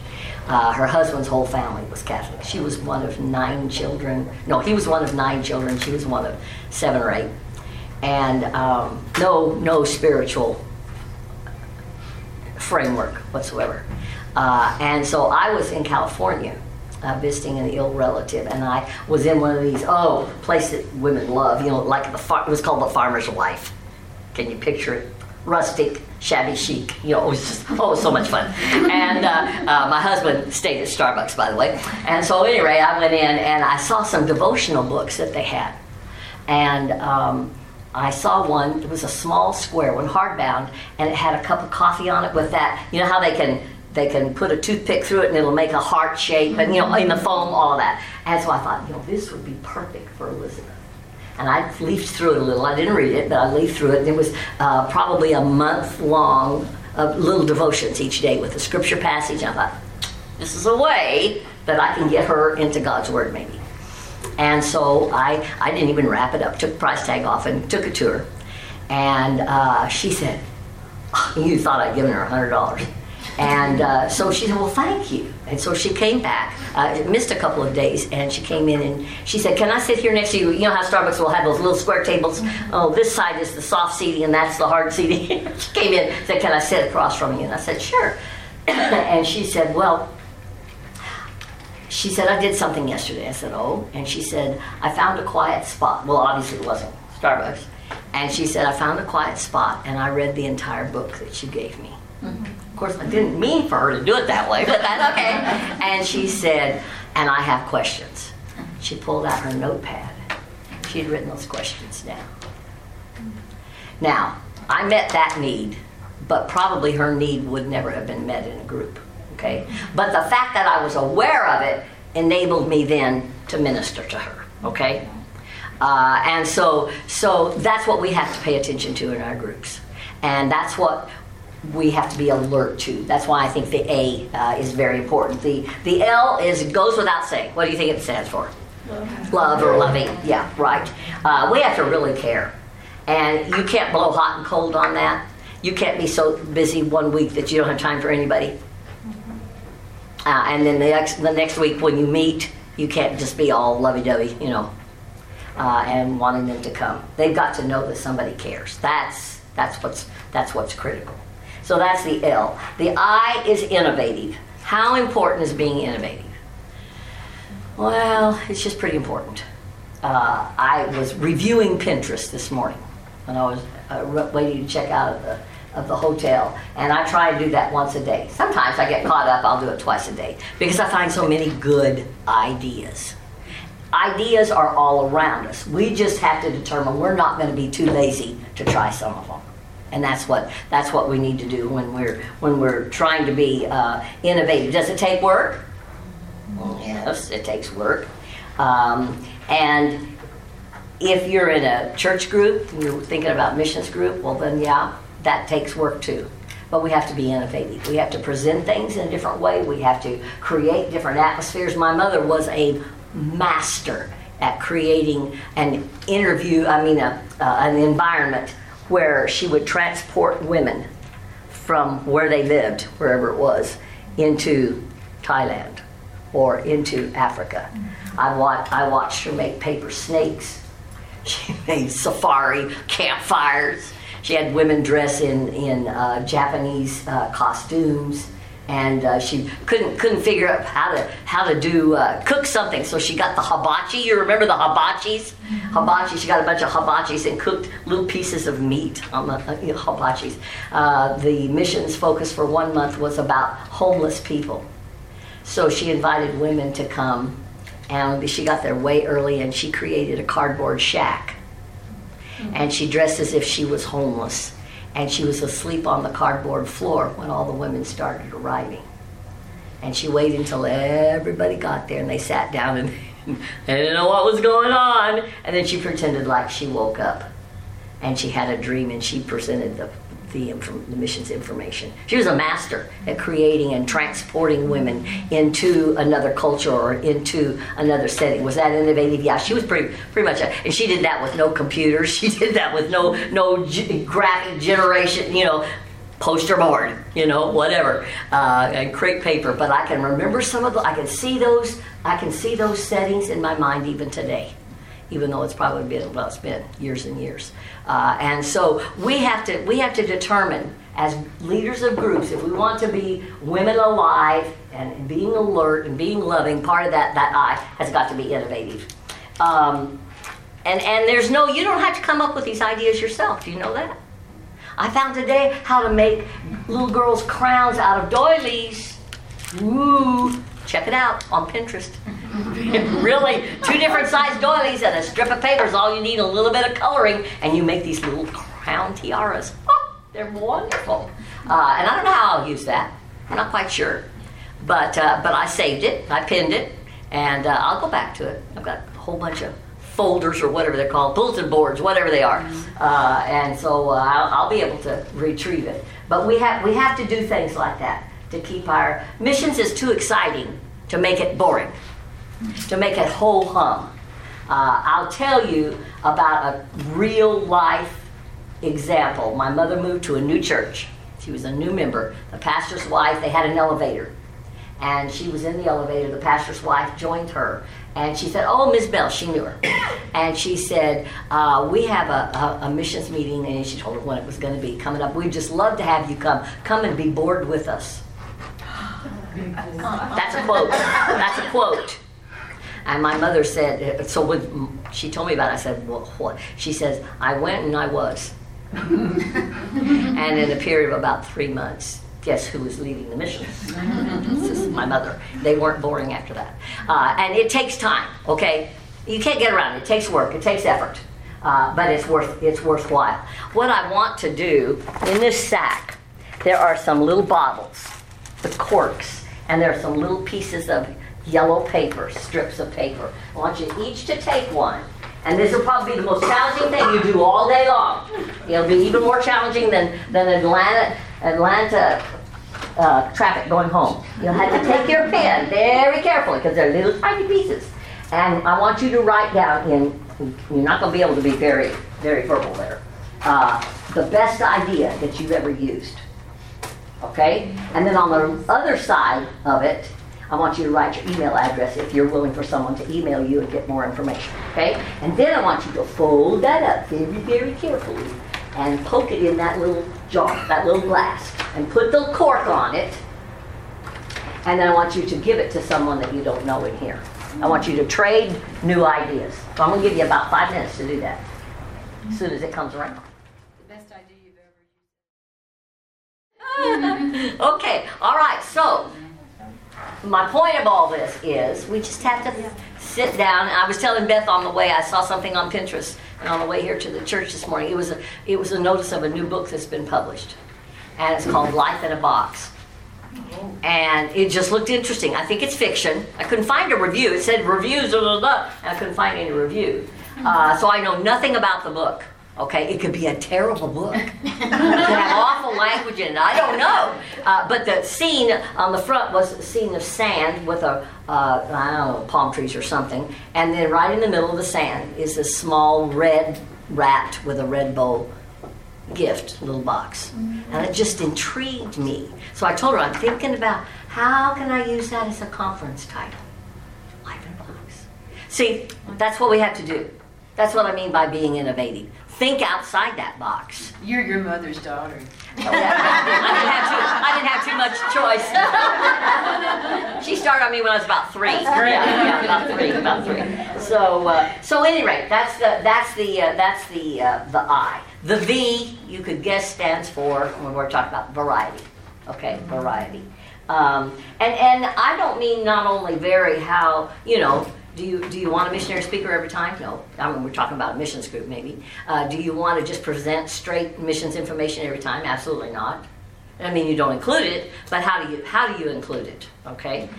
Her husband's whole family was Catholic. She was one of 9 children. No, he was one of 9 children. She was one of 7 or 8. And no spiritual framework whatsoever. And so I was in California visiting an ill relative, and I was in one of these places that women love, like it was called The Farmer's Wife. Can you picture it? Rustic, shabby chic, it was just, so much fun. And my husband stayed at Starbucks, by the way. And so anyway, I went in and I saw some devotional books that they had. And I saw one. It was a small square one, hardbound, and it had a cup of coffee on it with that. You know how they can put a toothpick through it and it'll make a heart shape, and in the foam, all of that. And so I thought, this would be perfect for Elizabeth. And I leafed through it a little. I didn't read it, but I leafed through it. And it was probably a month long of little devotions each day with a scripture passage. And I thought, this is a way that I can get her into God's Word, maybe. And so I didn't even wrap it up, took the price tag off and took it to her. And she said, you thought I'd given her $100. And so she said, well, thank you. And so she came back, it missed a couple of days, and she came in and she said, can I sit here next to you? You know how Starbucks will have those little square tables? Oh, this side is the soft seating and that's the hard seating. She came in and said, can I sit across from you? And I said, sure. And she said, well, she said, I did something yesterday. I said, oh. And she said, I found a quiet spot. Well, obviously it wasn't Starbucks. And she said, I found a quiet spot, and I read the entire book that you gave me. Mm-hmm. Of course, I didn't mean for her to do it that way, but that's okay. And she said, and I have questions. She pulled out her notepad. She had written those questions down. Now, I met that need, but probably her need would never have been met in a group. Okay? But the fact that I was aware of it enabled me then to minister to her, okay? And so that's what we have to pay attention to in our groups. And that's what we have to be alert to. That's why I think the A is very important. The L goes without saying. What do you think it stands for? Love or loving. Yeah, right. We have to really care. And you can't blow hot and cold on that. You can't be so busy one week that you don't have time for anybody. And then the next week when you meet, you can't just be all lovey-dovey, and wanting them to come. They've got to know that somebody cares. That's what's critical. So that's the L. The I is innovative. How important is being innovative? Well, it's just pretty important. I was reviewing Pinterest this morning when I was waiting to check out of the hotel, and I try to do that once a day. Sometimes I get caught up, I'll do it twice a day because I find so many good ideas. Ideas are all around us. We just have to determine we're not going to be too lazy to try some of them. And that's what we need to do when we're trying to be innovative. Does it take work? Yes, it takes work. And if you're in a church group, and you're thinking about missions group, well then yeah, that takes work too. But we have to be innovative. We have to present things in a different way. We have to create different atmospheres. My mother was a master at creating an environment where she would transport women from where they lived, wherever it was, into Thailand or into Africa. I watched her make paper snakes. She made safari campfires. She had women dress in Japanese costumes, and she couldn't figure out how to cook something. So she got the hibachi. You remember the hibachis? Mm-hmm. Hibachi. She got a bunch of hibachis and cooked little pieces of meat on the hibachis. The missions focus for 1 month was about homeless people. So she invited women to come, and she got there way early, and she created a cardboard shack. And she dressed as if she was homeless, and she was asleep on the cardboard floor when all the women started arriving. And she waited until everybody got there, and they sat down, and they didn't know what was going on. And then she pretended like she woke up, and she had a dream, and she presented the missions information. She was a master at creating and transporting women into another culture or into another setting. Was that innovative? Yeah, she was pretty much, and she did that with no computers. She did that with no graphic generation, poster board, whatever, and crepe paper. But I can remember some of the. I can see those settings in my mind even today, even though it's been years and years. And so we have to determine as leaders of groups, if we want to be women alive and being alert and being loving, part of that I has got to be innovative. And you don't have to come up with these ideas yourself. Do you know that? I found today how to make little girls' crowns out of doilies. Ooh, check it out on Pinterest. Really, 2 different sized doilies and a strip of paper is all you need, a little bit of coloring, and you make these little crown tiaras. Oh, they're wonderful. And I don't know how I'll use that. I'm not quite sure. But I saved it, I pinned it, and I'll go back to it. I've got a whole bunch of folders or whatever they're called, bulletin boards, whatever they are. And so I'll be able to retrieve it. But we have to do things like that to keep our missions is too exciting to make it boring, to make it whole hum. I'll tell you about a real life example. My mother moved to a new church. She was a new member. The pastor's wife, they had an elevator. And she was in the elevator. The pastor's wife joined her. And she said, oh, Ms. Bell, she knew her. And she said, we have a missions meeting, and she told her when it was going to be coming up. We'd just love to have you come. Come and be bored with us. That's a quote. That's a quote. And my mother said, so when she told me about it, I said, well, what? She says, I went and I was. And in a period of about 3 months, guess who was leading the mission? My mother. They weren't boring after that. And it takes time, okay? You can't get around it. It takes work. It takes effort. But it's worthwhile. What I want to do, in this sack, there are some little bottles, the corks, and there are some little pieces of yellow paper, strips of paper. I want you each to take one. And this will probably be the most challenging thing you do all day long. It'll be even more challenging than Atlanta traffic going home. You'll have to take your pen very carefully because they're little tiny pieces. And I want you to write down you're not going to be able to be very, very verbal there, the best idea that you've ever used. Okay? And then on the other side of it, I want you to write your email address if you're willing for someone to email you and get more information, okay? And then I want you to fold that up very, very carefully and poke it in that little jar, that little glass, and put the cork on it. And then I want you to give it to someone that you don't know in here. I want you to trade new ideas. So I'm going to give you about 5 minutes to do that as soon as it comes around. The best idea you've ever used. Okay, all right, so my point of all this is we just have to sit down. I was telling Beth on the way, I saw something on Pinterest, and on the way here to the church this morning, it was a notice of a new book that's been published, and it's called Life in a Box. And it just looked interesting. I think it's fiction. I couldn't find a review. It said reviews, blah, blah, blah, and I couldn't find any review. So I know nothing about the book. Okay, it could be a terrible book. It could have awful language in it. I don't know. But the scene on the front was a scene of sand with a, I don't know, palm trees or something. And then right in the middle of the sand is this small red rat with a red bowl gift, little box. And it just intrigued me. So I told her, I'm thinking about how can I use that as a conference title? Life in a Box. See, that's what we have to do. That's what I mean by being innovative. Think outside that box. You're your mother's daughter. I didn't have too much choice. She started on me when I was about three. About three. So at any rate, that's the I. The V, you could guess, stands for, when we're talking about variety. Okay, variety. And I don't mean not only vary how, you know. Do you want a missionary speaker every time? No. I mean, we're talking about a missions group, maybe. Do you want to just present straight missions information every time? Absolutely not. I mean, you don't include it, but how do you include it? Okay.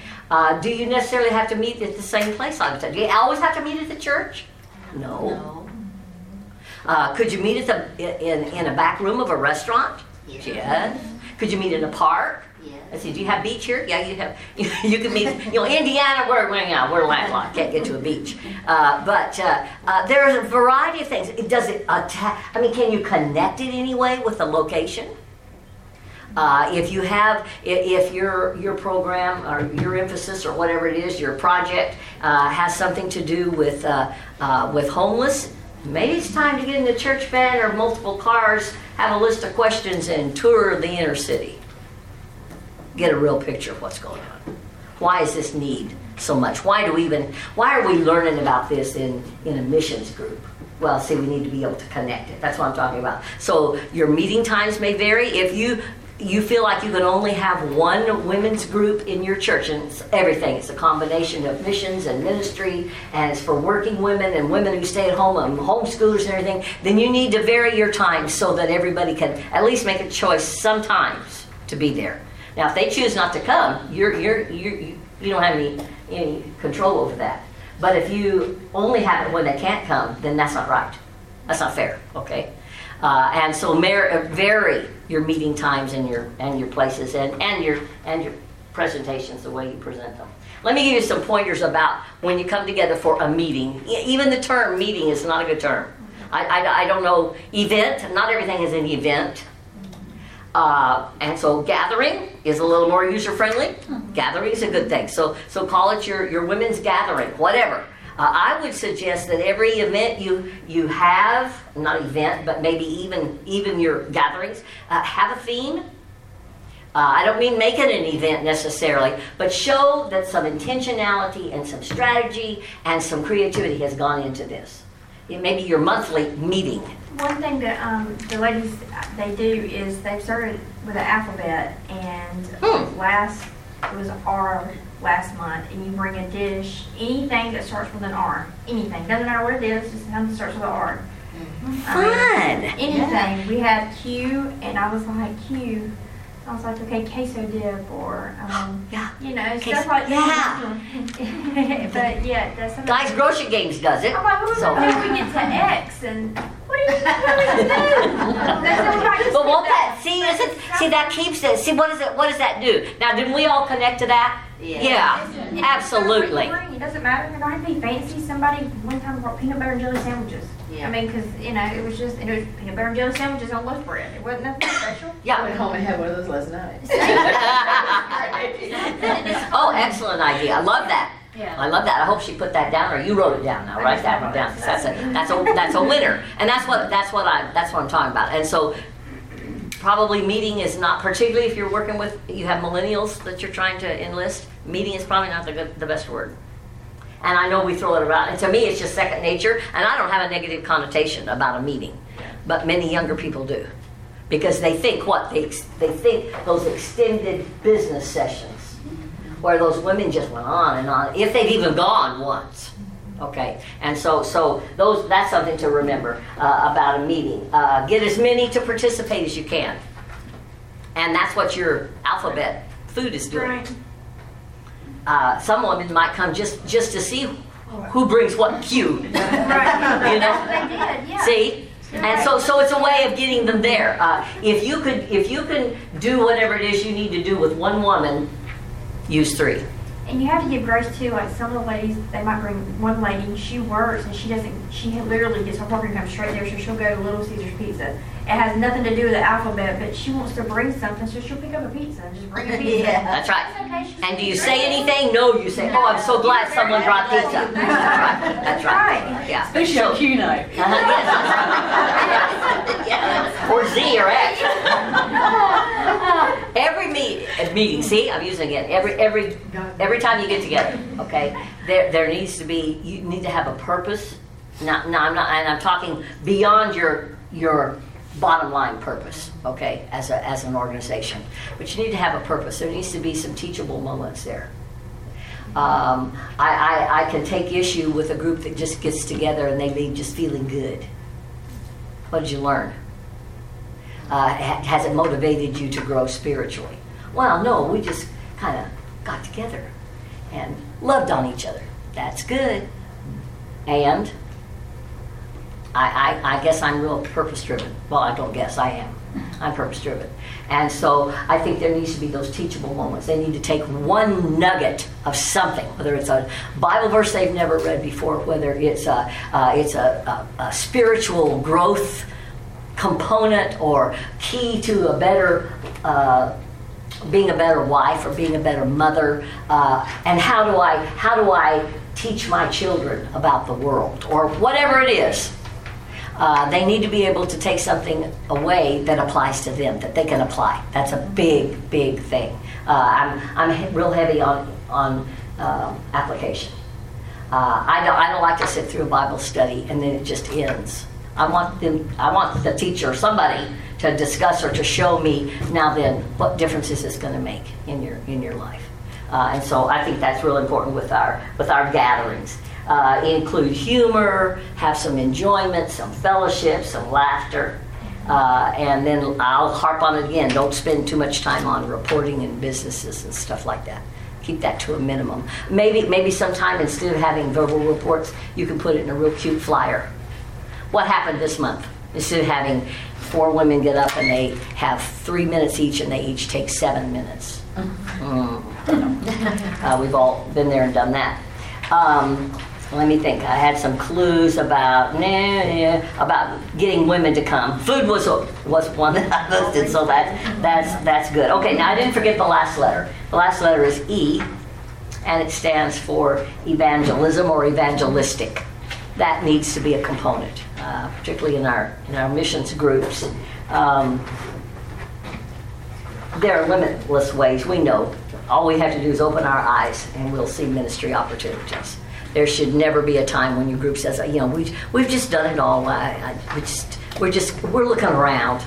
Do you necessarily have to meet at the same place all the time? Do you always have to meet at the church? No. Could you meet at the in a back room of a restaurant? Yes. Could you meet in a park? I said, do you have beach here? Yeah, you can meet, you know, Indiana, we're landlocked, can't get to a beach. But there's a variety of things. Can you connect it anyway with the location? If your program or your emphasis or whatever it is, your project has something to do with homeless, maybe it's time to get in the church van or multiple cars, have a list of questions and tour the inner city. Get a real picture of what's going on. Why is this need so much? Why are we learning about this in a missions group? Well, see, we need to be able to connect it. That's what I'm talking about. So your meeting times may vary. If you feel like you can only have one women's group in your church, and it's everything. It's a combination of missions and ministry, and it's for working women and women who stay at home and homeschoolers and everything, then you need to vary your time so that everybody can at least make a choice sometimes to be there. Now, if they choose not to come, you don't have any control over that. But if you only have it when they can't come, then that's not right. That's not fair. Okay, and so vary your meeting times and your places and your presentations, the way you present them. Let me give you some pointers about when you come together for a meeting. Even the term meeting is not a good term. I don't know, event. Not everything is an event. And so gathering is a little more user-friendly. Gathering is a good thing. So call it your women's gathering, whatever. I would suggest that every event you have, not event, but maybe even your gatherings, have a theme. I don't mean make it an event necessarily, but show that some intentionality and some strategy and some creativity has gone into this. It may be your monthly meeting. One thing that the ladies, they do is they started with an alphabet, and it was R last month, and you bring a dish, anything that starts with an R, anything, doesn't matter what it is, just something that starts with an R. Fun! Anything. Yeah. We had Q, and I was like, Q. I was like, okay, queso dip or, stuff like that. Yeah. But yeah, that's something. Guys, Grocery Games does it. I'm like, what if we get to X and what do you really do? But won't that, what does that do? Now, didn't we all connect to that? Yeah. Absolutely. It doesn't matter. It don't have to be fancy. Somebody one time brought peanut butter and jelly sandwiches. Yeah. I mean, because, it was just peanut butter and jelly sandwiches on loaf bread. It wasn't nothing special. Yeah. I went home and had one of those last night. Oh, excellent idea. I love that. Yeah. I love that. I hope she put that down, or you wrote it down. Now write that one down. That's a winner, and that's what I'm talking about. And so, probably meeting is not, particularly if you're working with, you have millennials that you're trying to enlist. Meeting is probably not the best word. And I know we throw it around, and to me it's just second nature, and I don't have a negative connotation about a meeting, but many younger people do, because they think they think those extended business sessions where those women just went on and on, if they've even gone once. Okay, and so those, that's something to remember about a meeting. Get as many to participate as you can, and that's what your alphabet food is doing. Some women might come just to see who brings what cue. Right. You know? That's what they did, yeah. See, and so it's a way of getting them there. If you can do whatever it is you need to do with one woman, use three. And you have to give grace too. Like some of the ladies, they might bring one lady. She works and she doesn't. She literally gets her work and comes straight there. So she'll go to Little Caesar's Pizza. It has nothing to do with the alphabet, but she wants to bring something, so she'll pick up a pizza and just bring a pizza. Yeah, that's right. That's okay. And do you say anything? No, you say, "Oh, I'm so glad someone brought pizza." That's right. That's right. Yeah. Especially on Q night. Or Z or X. Every meeting, see, I'm using it again. Every time you get together, okay, there needs to be, you need to have a purpose. I'm talking beyond your bottom line purpose, okay, as an organization. But you need to have a purpose. There needs to be some teachable moments there. I can take issue with a group that just gets together and they leave just feeling good. What did you learn? Has it motivated you to grow spiritually? Well, no, we just kind of got together and loved on each other. That's good. And I guess I'm real purpose-driven. Well, I don't guess, I am. I'm purpose-driven. And so I think there needs to be those teachable moments. They need to take one nugget of something, whether it's a Bible verse they've never read before, whether it's a spiritual growth component or key to a better being a better wife or being a better mother, and how do I teach my children about the world or whatever it is. They need to be able to take something away that applies to them, that they can apply. That's a big thing. I'm real heavy on application. I don't like to sit through a Bible study and then it just ends. I want the teacher or somebody to discuss or to show me, now then, what difference is this going to make in your life? And so I think that's real important with our gatherings. Include humor, have some enjoyment, some fellowship, some laughter. And then I'll harp on it again. Don't spend too much time on reporting and businesses and stuff like that. Keep that to a minimum. Maybe sometime instead of having verbal reports, you can put it in a real cute flyer. What happened this month? Instead of having 4 women get up and they have 3 minutes each and they each take 7 minutes. We've all been there and done that. Let me think. I had some clues about getting women to come. Food was one that I listed, so that's good. Okay, now I didn't forget the last letter. The last letter is E, and it stands for evangelism or evangelistic. That needs to be a component, particularly in our missions groups. There are limitless ways, we know. All we have to do is open our eyes and we'll see ministry opportunities. There should never be a time when your group says, you know, we've just done it all. We're looking around.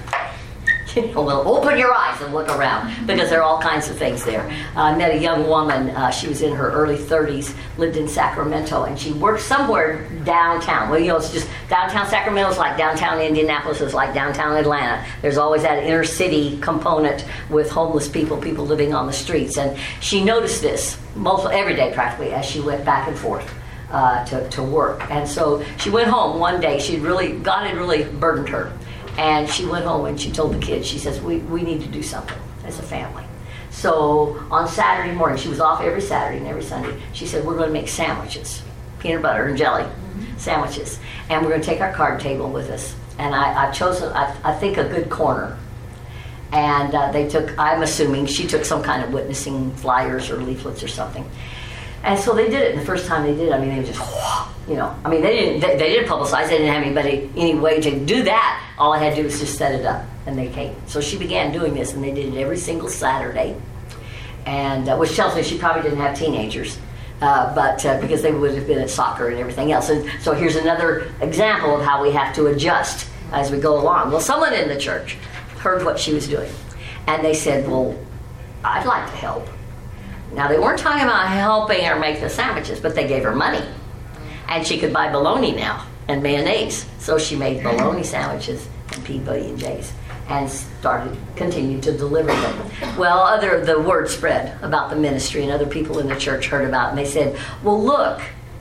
Well, open your eyes and look around, because there are all kinds of things there. I met a young woman, she was in her early 30s, lived in Sacramento, and she worked somewhere downtown. Well, you know, it's just downtown Sacramento is like downtown Indianapolis, is like downtown Atlanta. There's always that inner city component with homeless people living on the streets. And she noticed this every day practically as she went back and forth to work. And so she went home one day. God had really burdened her. And she went home and she told the kids, she says, we need to do something as a family. So on Saturday morning, she was off every Saturday and every Sunday, she said, we're going to make sandwiches, peanut butter and jelly sandwiches. And we're going to take our card table with us. And I've chosen, I think, a good corner. And she took some kind of witnessing flyers or leaflets or something. And so they did it, and the first time they did it, I mean, they just, you know, I mean, they didn't publicize, they didn't have any way to do that. All I had to do was just set it up, and they came. So she began doing this, and they did it every single Saturday, and which tells me she probably didn't have teenagers, but because they would have been at soccer and everything else. And so here's another example of how we have to adjust as we go along. Well, someone in the church heard what she was doing, and they said, well, I'd like to help. Now, they weren't talking about helping her make the sandwiches, but they gave her money. And she could buy bologna now and mayonnaise. So she made bologna sandwiches and PB&Js and continued to deliver them. Well, the word spread about the ministry, and other people in the church heard about it, and they said, well, look,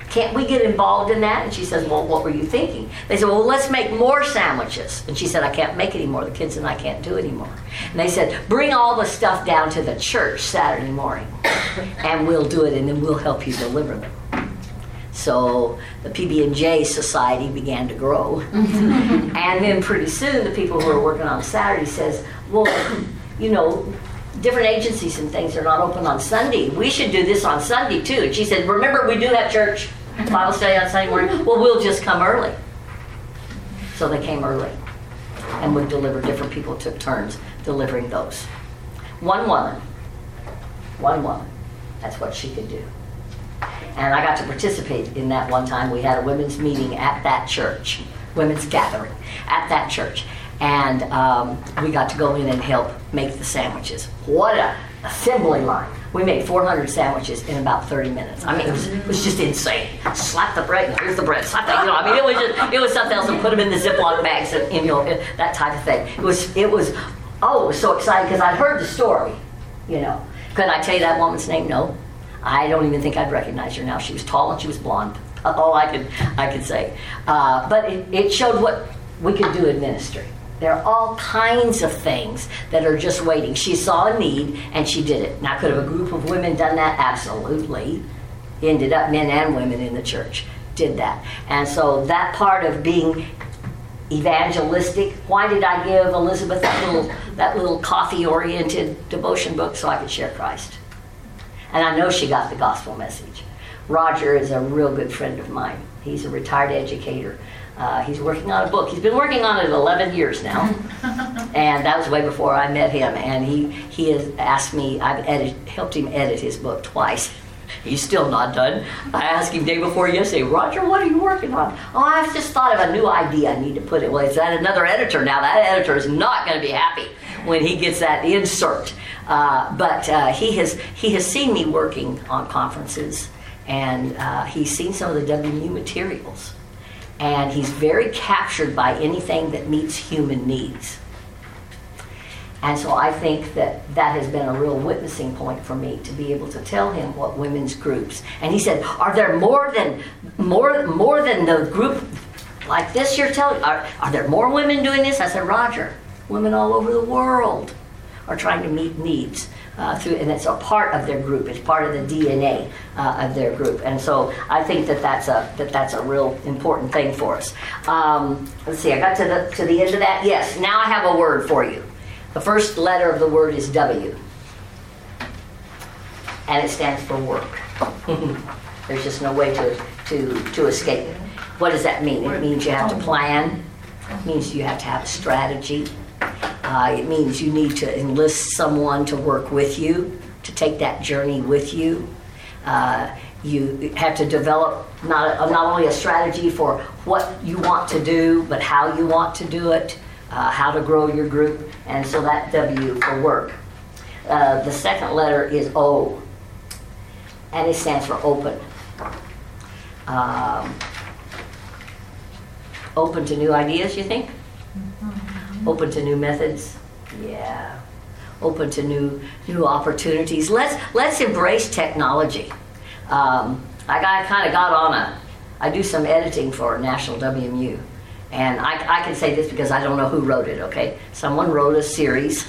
can't we get involved in that? And she says, well, what were you thinking? They said, well, let's make more sandwiches. And she said, I can't make any more. The kids and I can't do any more. And they said, bring all the stuff down to the church Saturday morning, and we'll do it, and then we'll help you deliver them. So the PB&J Society began to grow. And then pretty soon the people who were working on Saturday says, well, you know, different agencies and things are not open on Sunday. We should do this on Sunday too. And she said, remember, we do have church Bible study on Sunday morning. Well, we'll just come early. So they came early and would deliver. Different people took turns delivering those. One woman, that's what she could do. And I got to participate in that one time. We had a women's meeting at that church, women's gathering at that church. And we got to go in and help make the sandwiches. What an assembly line. We made 400 sandwiches in about 30 minutes. I mean, it was just insane. Slap the bread, and here's the bread. Slap that, you know, I mean, it was something else. And put them in the Ziploc bags and you know, that type of thing. It was so exciting because I'd heard the story, you know. Could I tell you that woman's name? No. I don't even think I'd recognize her now. She was tall and she was blonde. All I could say. But it showed what we could do in ministry. There are all kinds of things that are just waiting. She saw a need and she did it. Now, could have a group of women done that? Absolutely. Ended up men and women in the church did that. And so that part of being evangelistic, why did I give Elizabeth that little coffee-oriented devotion book? So I could share Christ. And I know she got the gospel message. Roger is a real good friend of mine. He's a retired educator. He's working on a book. He's been working on it 11 years now. And that was way before I met him. And he has asked me, I've helped him edit his book twice. He's still not done. I asked him day before yesterday, Roger, what are you working on? Oh, I've just thought of a new idea I need to put it. Well, it's at another editor now. That editor is not going to be happy when he gets that insert. But he has seen me working on conferences, and he's seen some of the WMU materials. And he's very captured by anything that meets human needs. And so I think that has been a real witnessing point for me to be able to tell him what women's groups. And he said, "Are there more than the group like this you're telling? Are there more women doing this?" I said, "Roger, women all over the world are trying to meet needs through, and it's a part of their group. It's part of the DNA of their group." And so I think that's a real important thing for us. Let's see. I got to the end of that. Yes. Now I have a word for you. The first letter of the word is W, and it stands for work. There's just no way to escape it. What does that mean? It means you have to plan. It means you have to have a strategy. It means you need to enlist someone to work with you, to take that journey with you. You have to develop not only a strategy for what you want to do, but how you want to do it, how to grow your group, and so that W for work. The second letter is O, and it stands for open. Open to new ideas, you think? Open to new methods, yeah. Open to new opportunities. Let's embrace technology. I do some editing for National WMU, and I can say this because I don't know who wrote it. Okay, someone wrote a series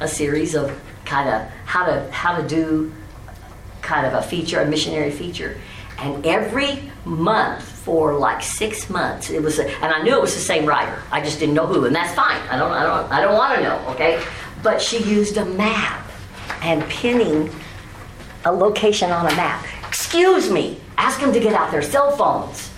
of kind of how to do kind of a missionary feature, and every month. For like 6 months, it was, and I knew it was the same writer. I just didn't know who, and that's fine. I don't want to know, okay? But she used a map and pinning a location on a map. Excuse me, ask them to get out their cell phones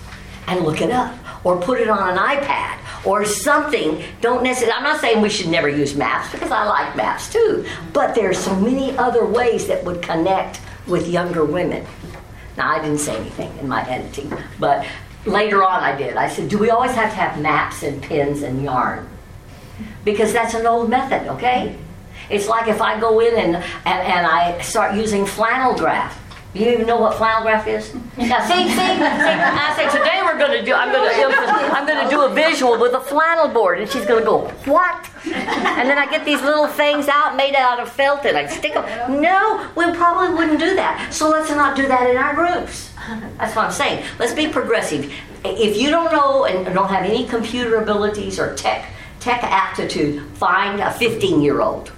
and look it up, or put it on an iPad or something. Don't necessarily. I'm not saying we should never use maps because I like maps too. But there's so many other ways that would connect with younger women. Now, I didn't say anything in my editing, but later on I did. I said, do we always have to have maps and pins and yarn? Because that's an old method, okay? It's like if I go in and I start using flannel graph. You even know what flannel graph is? Now see, I said today we're going to do, I'm going to do a visual with a flannel board, and she's going to go, what? And then I get these little things out made out of felt, and I stick them. No, we probably wouldn't do that. So let's not do that in our groups. That's what I'm saying. Let's be progressive. If you don't know and don't have any computer abilities or tech aptitude, find a 15-year-old.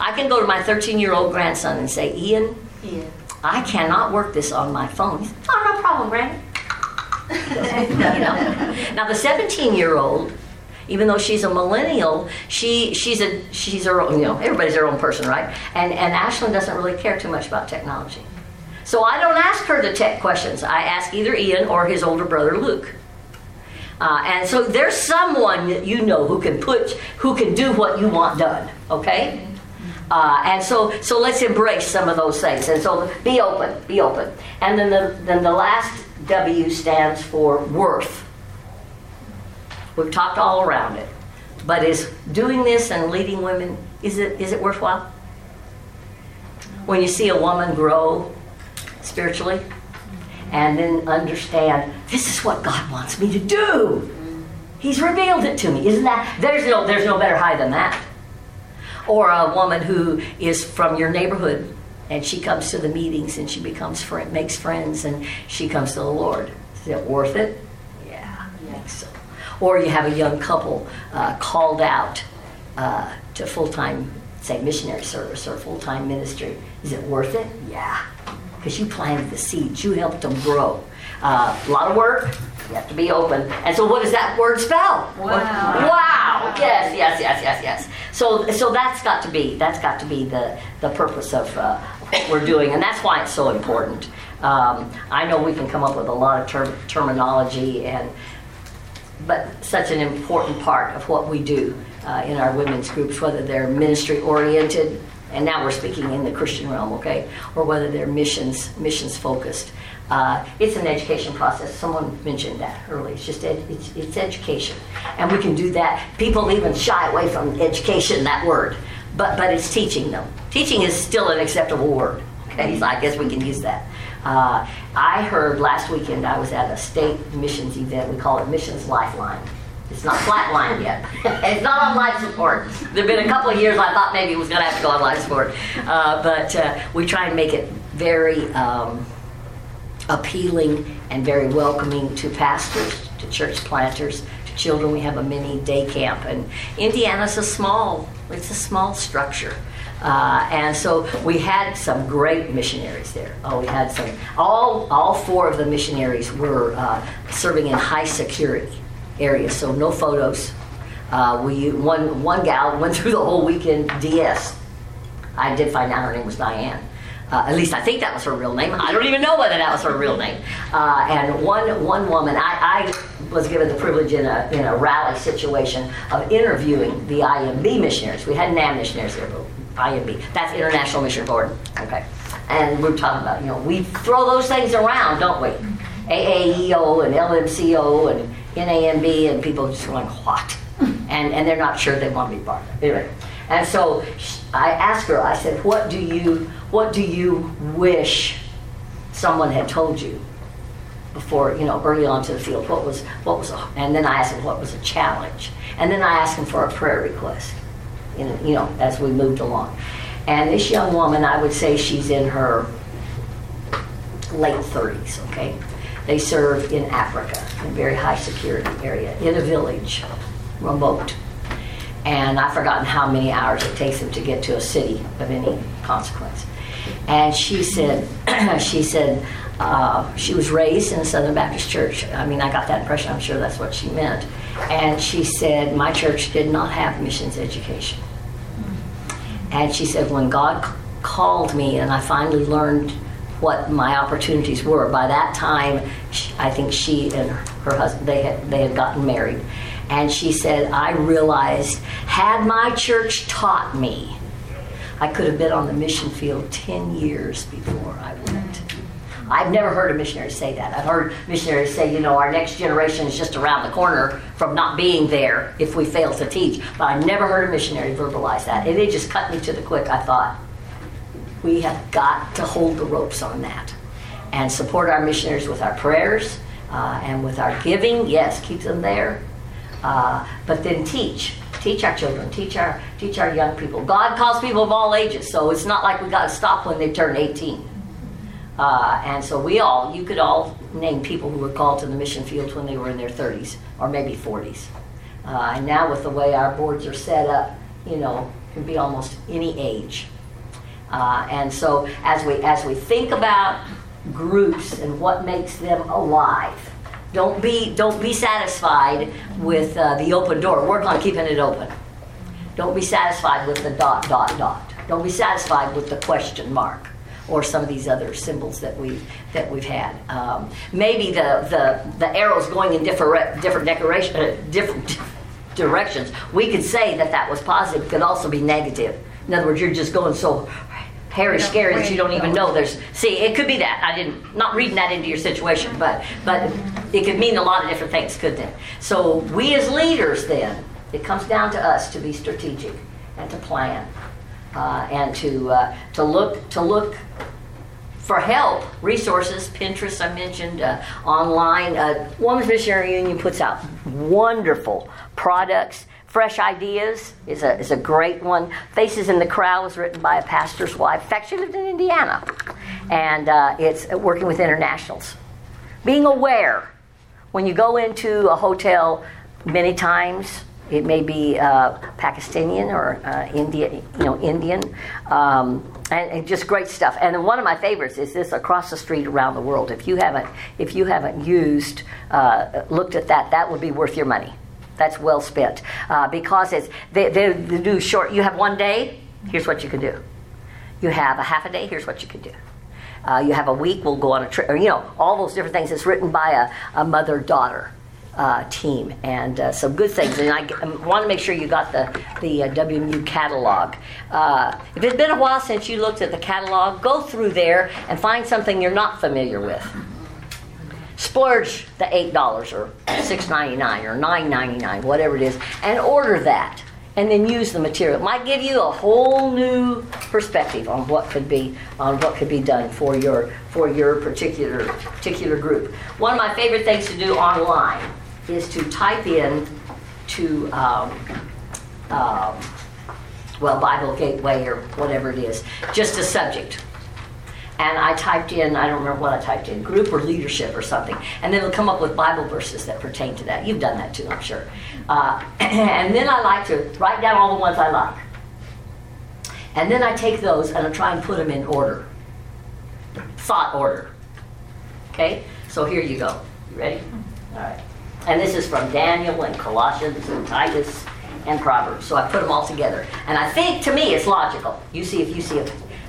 I can go to my 13-year-old grandson and say, Ian, yeah, I cannot work this on my phone. He said, oh, no problem, Granny. Now the 17-year-old, even though she's a millennial, she's her own, everybody's their own person, right? And Ashlyn doesn't really care too much about technology. So I don't ask her the tech questions. I ask either Ian or his older brother, Luke. And so there's someone that you know who can do what you want done, okay? And so let's embrace some of those things. And so be open. And then the last W stands for worth. We've talked all around it, but is doing this and leading women, is it worthwhile? When you see a woman grow spiritually, and then understand, this is what God wants me to do. He's revealed it to me. Isn't that? There's no better high than that. Or a woman who is from your neighborhood, and she comes to the meetings, and she makes friends, and she comes to the Lord. Is it worth it? Yeah, I think so. Or you have a young couple called out to full-time, say, missionary service or full-time ministry. Is it worth it? Yeah. Because you planted the seeds, you helped them grow. A lot of work, you have to be open. And so what does that word spell? Wow. Yes. So that's got to be the purpose of what we're doing, and that's why it's so important. I know we can come up with a lot of terminology, but such an important part of what we do in our women's groups, whether they're ministry-oriented, and now we're speaking in the Christian realm, okay? Or whether they're missions focused. It's an education process. Someone mentioned that early. It's just it's education, and we can do that. People even shy away from education, that word, but it's teaching them. Teaching is still an acceptable word. Okay, so I guess we can use that. I heard last weekend. I was at a state missions event. We call it Missions Lifeline. It's not flatlined yet. It's not on life support. There've been a couple of years I thought maybe it was going to have to go on life support, but we try and make it very appealing and very welcoming to pastors, to church planters, to children. We have a mini day camp, and Indiana's a small structure, and so we had some great missionaries there. Oh, we had some. All four of the missionaries were serving in high security areas, so no photos. One gal went through the whole weekend DS. I did find out her name was Diane. At least I think that was her real name. I don't even know whether that was her real name. And one woman, I was given the privilege in a rally situation of interviewing the IMB missionaries. We had NAMB missionaries there, but IMB, that's International Mission Board. Okay, and we're talking about we throw those things around, don't we? AAEO and LMCO and NAMB, and people just going, what? And they're not sure they want to be part of it. Anyway, and so I asked her, I said, what do you wish someone had told you before, early on to the field? What was and then I asked him what was a challenge. And then I asked him for a prayer request, as we moved along. And this young woman, I would say she's in her late 30s, okay? They serve in Africa, in a very high security area, in a village, remote. And I've forgotten how many hours it takes them to get to a city of any consequence. And she said, she was raised in a Southern Baptist church. I mean, I got that impression. I'm sure that's what she meant. And she said, my church did not have missions education. And she said, when God called me and I finally learned what my opportunities were. By that time, I think she and her husband, they had gotten married. And she said, I realized, had my church taught me, I could have been on the mission field 10 years before I went. I've never heard a missionary say that. I've heard missionaries say, our next generation is just around the corner from not being there if we fail to teach. But I never heard a missionary verbalize that. And it just cut me to the quick, I thought. We have got to hold the ropes on that and support our missionaries with our prayers and with our giving. Yes, keep them there. But then teach our children, teach our young people. God calls people of all ages, so it's not like we got to stop when they turn 18. And so you could all name people who were called to the mission field when they were in their 30s or maybe 40s. And now with the way our boards are set up, you know, it can be almost any age. And so as we think about groups and what makes them alive, don't be satisfied with the open door. Work on keeping it open. Don't be satisfied with the ... Don't be satisfied with the question mark or some of these other symbols that we've had. Maybe the arrows going in different directions. We could say that was positive. Could also be negative. In other words, you're just going so hairy-scary that you don't even know there's... See, it could be that. Not reading that into your situation, but it could mean a lot of different things, couldn't it? So we as leaders then, it comes down to us to be strategic and to plan and to look for help, resources. Pinterest I mentioned, online. Women's Missionary Union puts out wonderful products. Fresh Ideas is a great one. Faces in the Crowd was written by a pastor's wife. In fact, she lived in Indiana. And it's working with internationals. Being aware. When you go into a hotel, many times, it may be Pakistani or Indian. And just great stuff. And then one of my favorites is this, Across the Street Around the World. If you haven't looked at that, that would be worth your money. That's well spent because they do short. You have one day, here's what you can do. You have a half a day, here's what you can do. You have a week, we'll go on a trip. Or, you know, all those different things. It's written by a mother-daughter team and some good things. And I want to make sure you got the WMU catalog. If it's been a while since you looked at the catalog, go through there and find something you're not familiar with. Splurge the $8 or $6.99 or $9.99, whatever it is, and order that, and then use the material. It might give you a whole new perspective on what could be done for your particular group. One of my favorite things to do online is to type in to Bible Gateway or whatever it is, just a subject. And I typed in, I don't remember what I typed in, group or leadership or something. And then it'll come up with Bible verses that pertain to that. You've done that too, I'm sure. And then I like to write down all the ones I like. And then I take those and I try and put them in order. Thought order. Okay? So here you go. You ready? All right. And this is from Daniel and Colossians and Titus and Proverbs. So I put them all together. And I think, to me, it's logical. You see if you see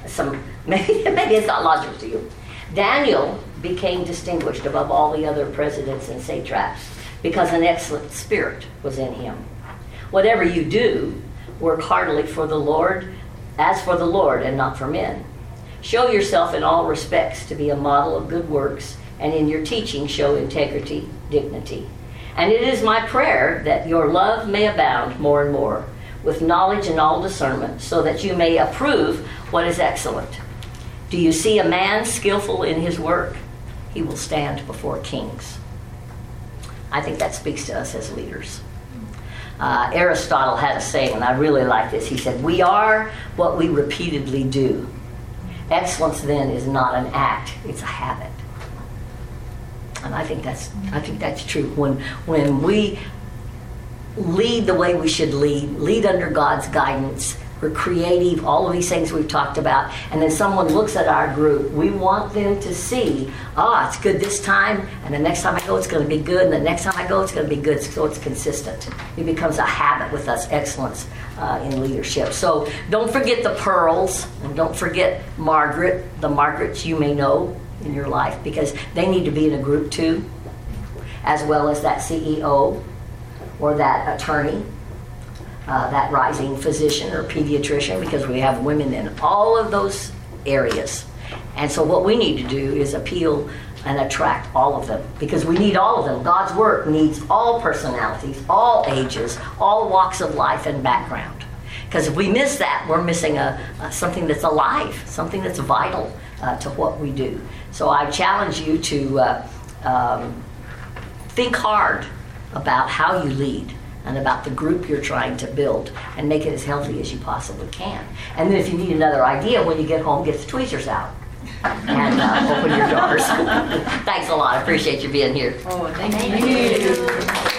some... Maybe it's not logical to you. Daniel became distinguished above all the other presidents and satraps because an excellent spirit was in him. Whatever you do, work heartily for the Lord, as for the Lord and not for men. Show yourself in all respects to be a model of good works, and in your teaching show integrity, dignity. And it is my prayer that your love may abound more and more with knowledge and all discernment, so that you may approve what is excellent. Do you see a man skillful in his work? He will stand before kings. I think that speaks to us as leaders. Aristotle had a saying, and I really like this. He said, "We are what we repeatedly do." Excellence then is not an act, it's a habit. And I think that's true. When we lead the way we should lead under God's guidance, we're creative, all of these things we've talked about, and then someone looks at our group, we want them to see, it's good this time, and the next time I go it's going to be good, and the next time I go it's going to be good, so it's consistent. It becomes a habit with us, excellence in leadership. So don't forget the Pearls, and don't forget Margaret, the Margarets you may know in your life, because they need to be in a group too, as well as that CEO or that attorney. That rising physician or pediatrician, because we have women in all of those areas. And so what we need to do is appeal and attract all of them, because we need all of them. God's work needs all personalities, all ages, all walks of life and background. Because if we miss that, we're missing something that's alive, something that's vital to what we do. So I challenge you to think hard about how you lead and about the group you're trying to build and make it as healthy as you possibly can. And then if you need another idea, when you get home, get the tweezers out and open your doors. Thanks a lot. I appreciate you being here. Oh, thank you.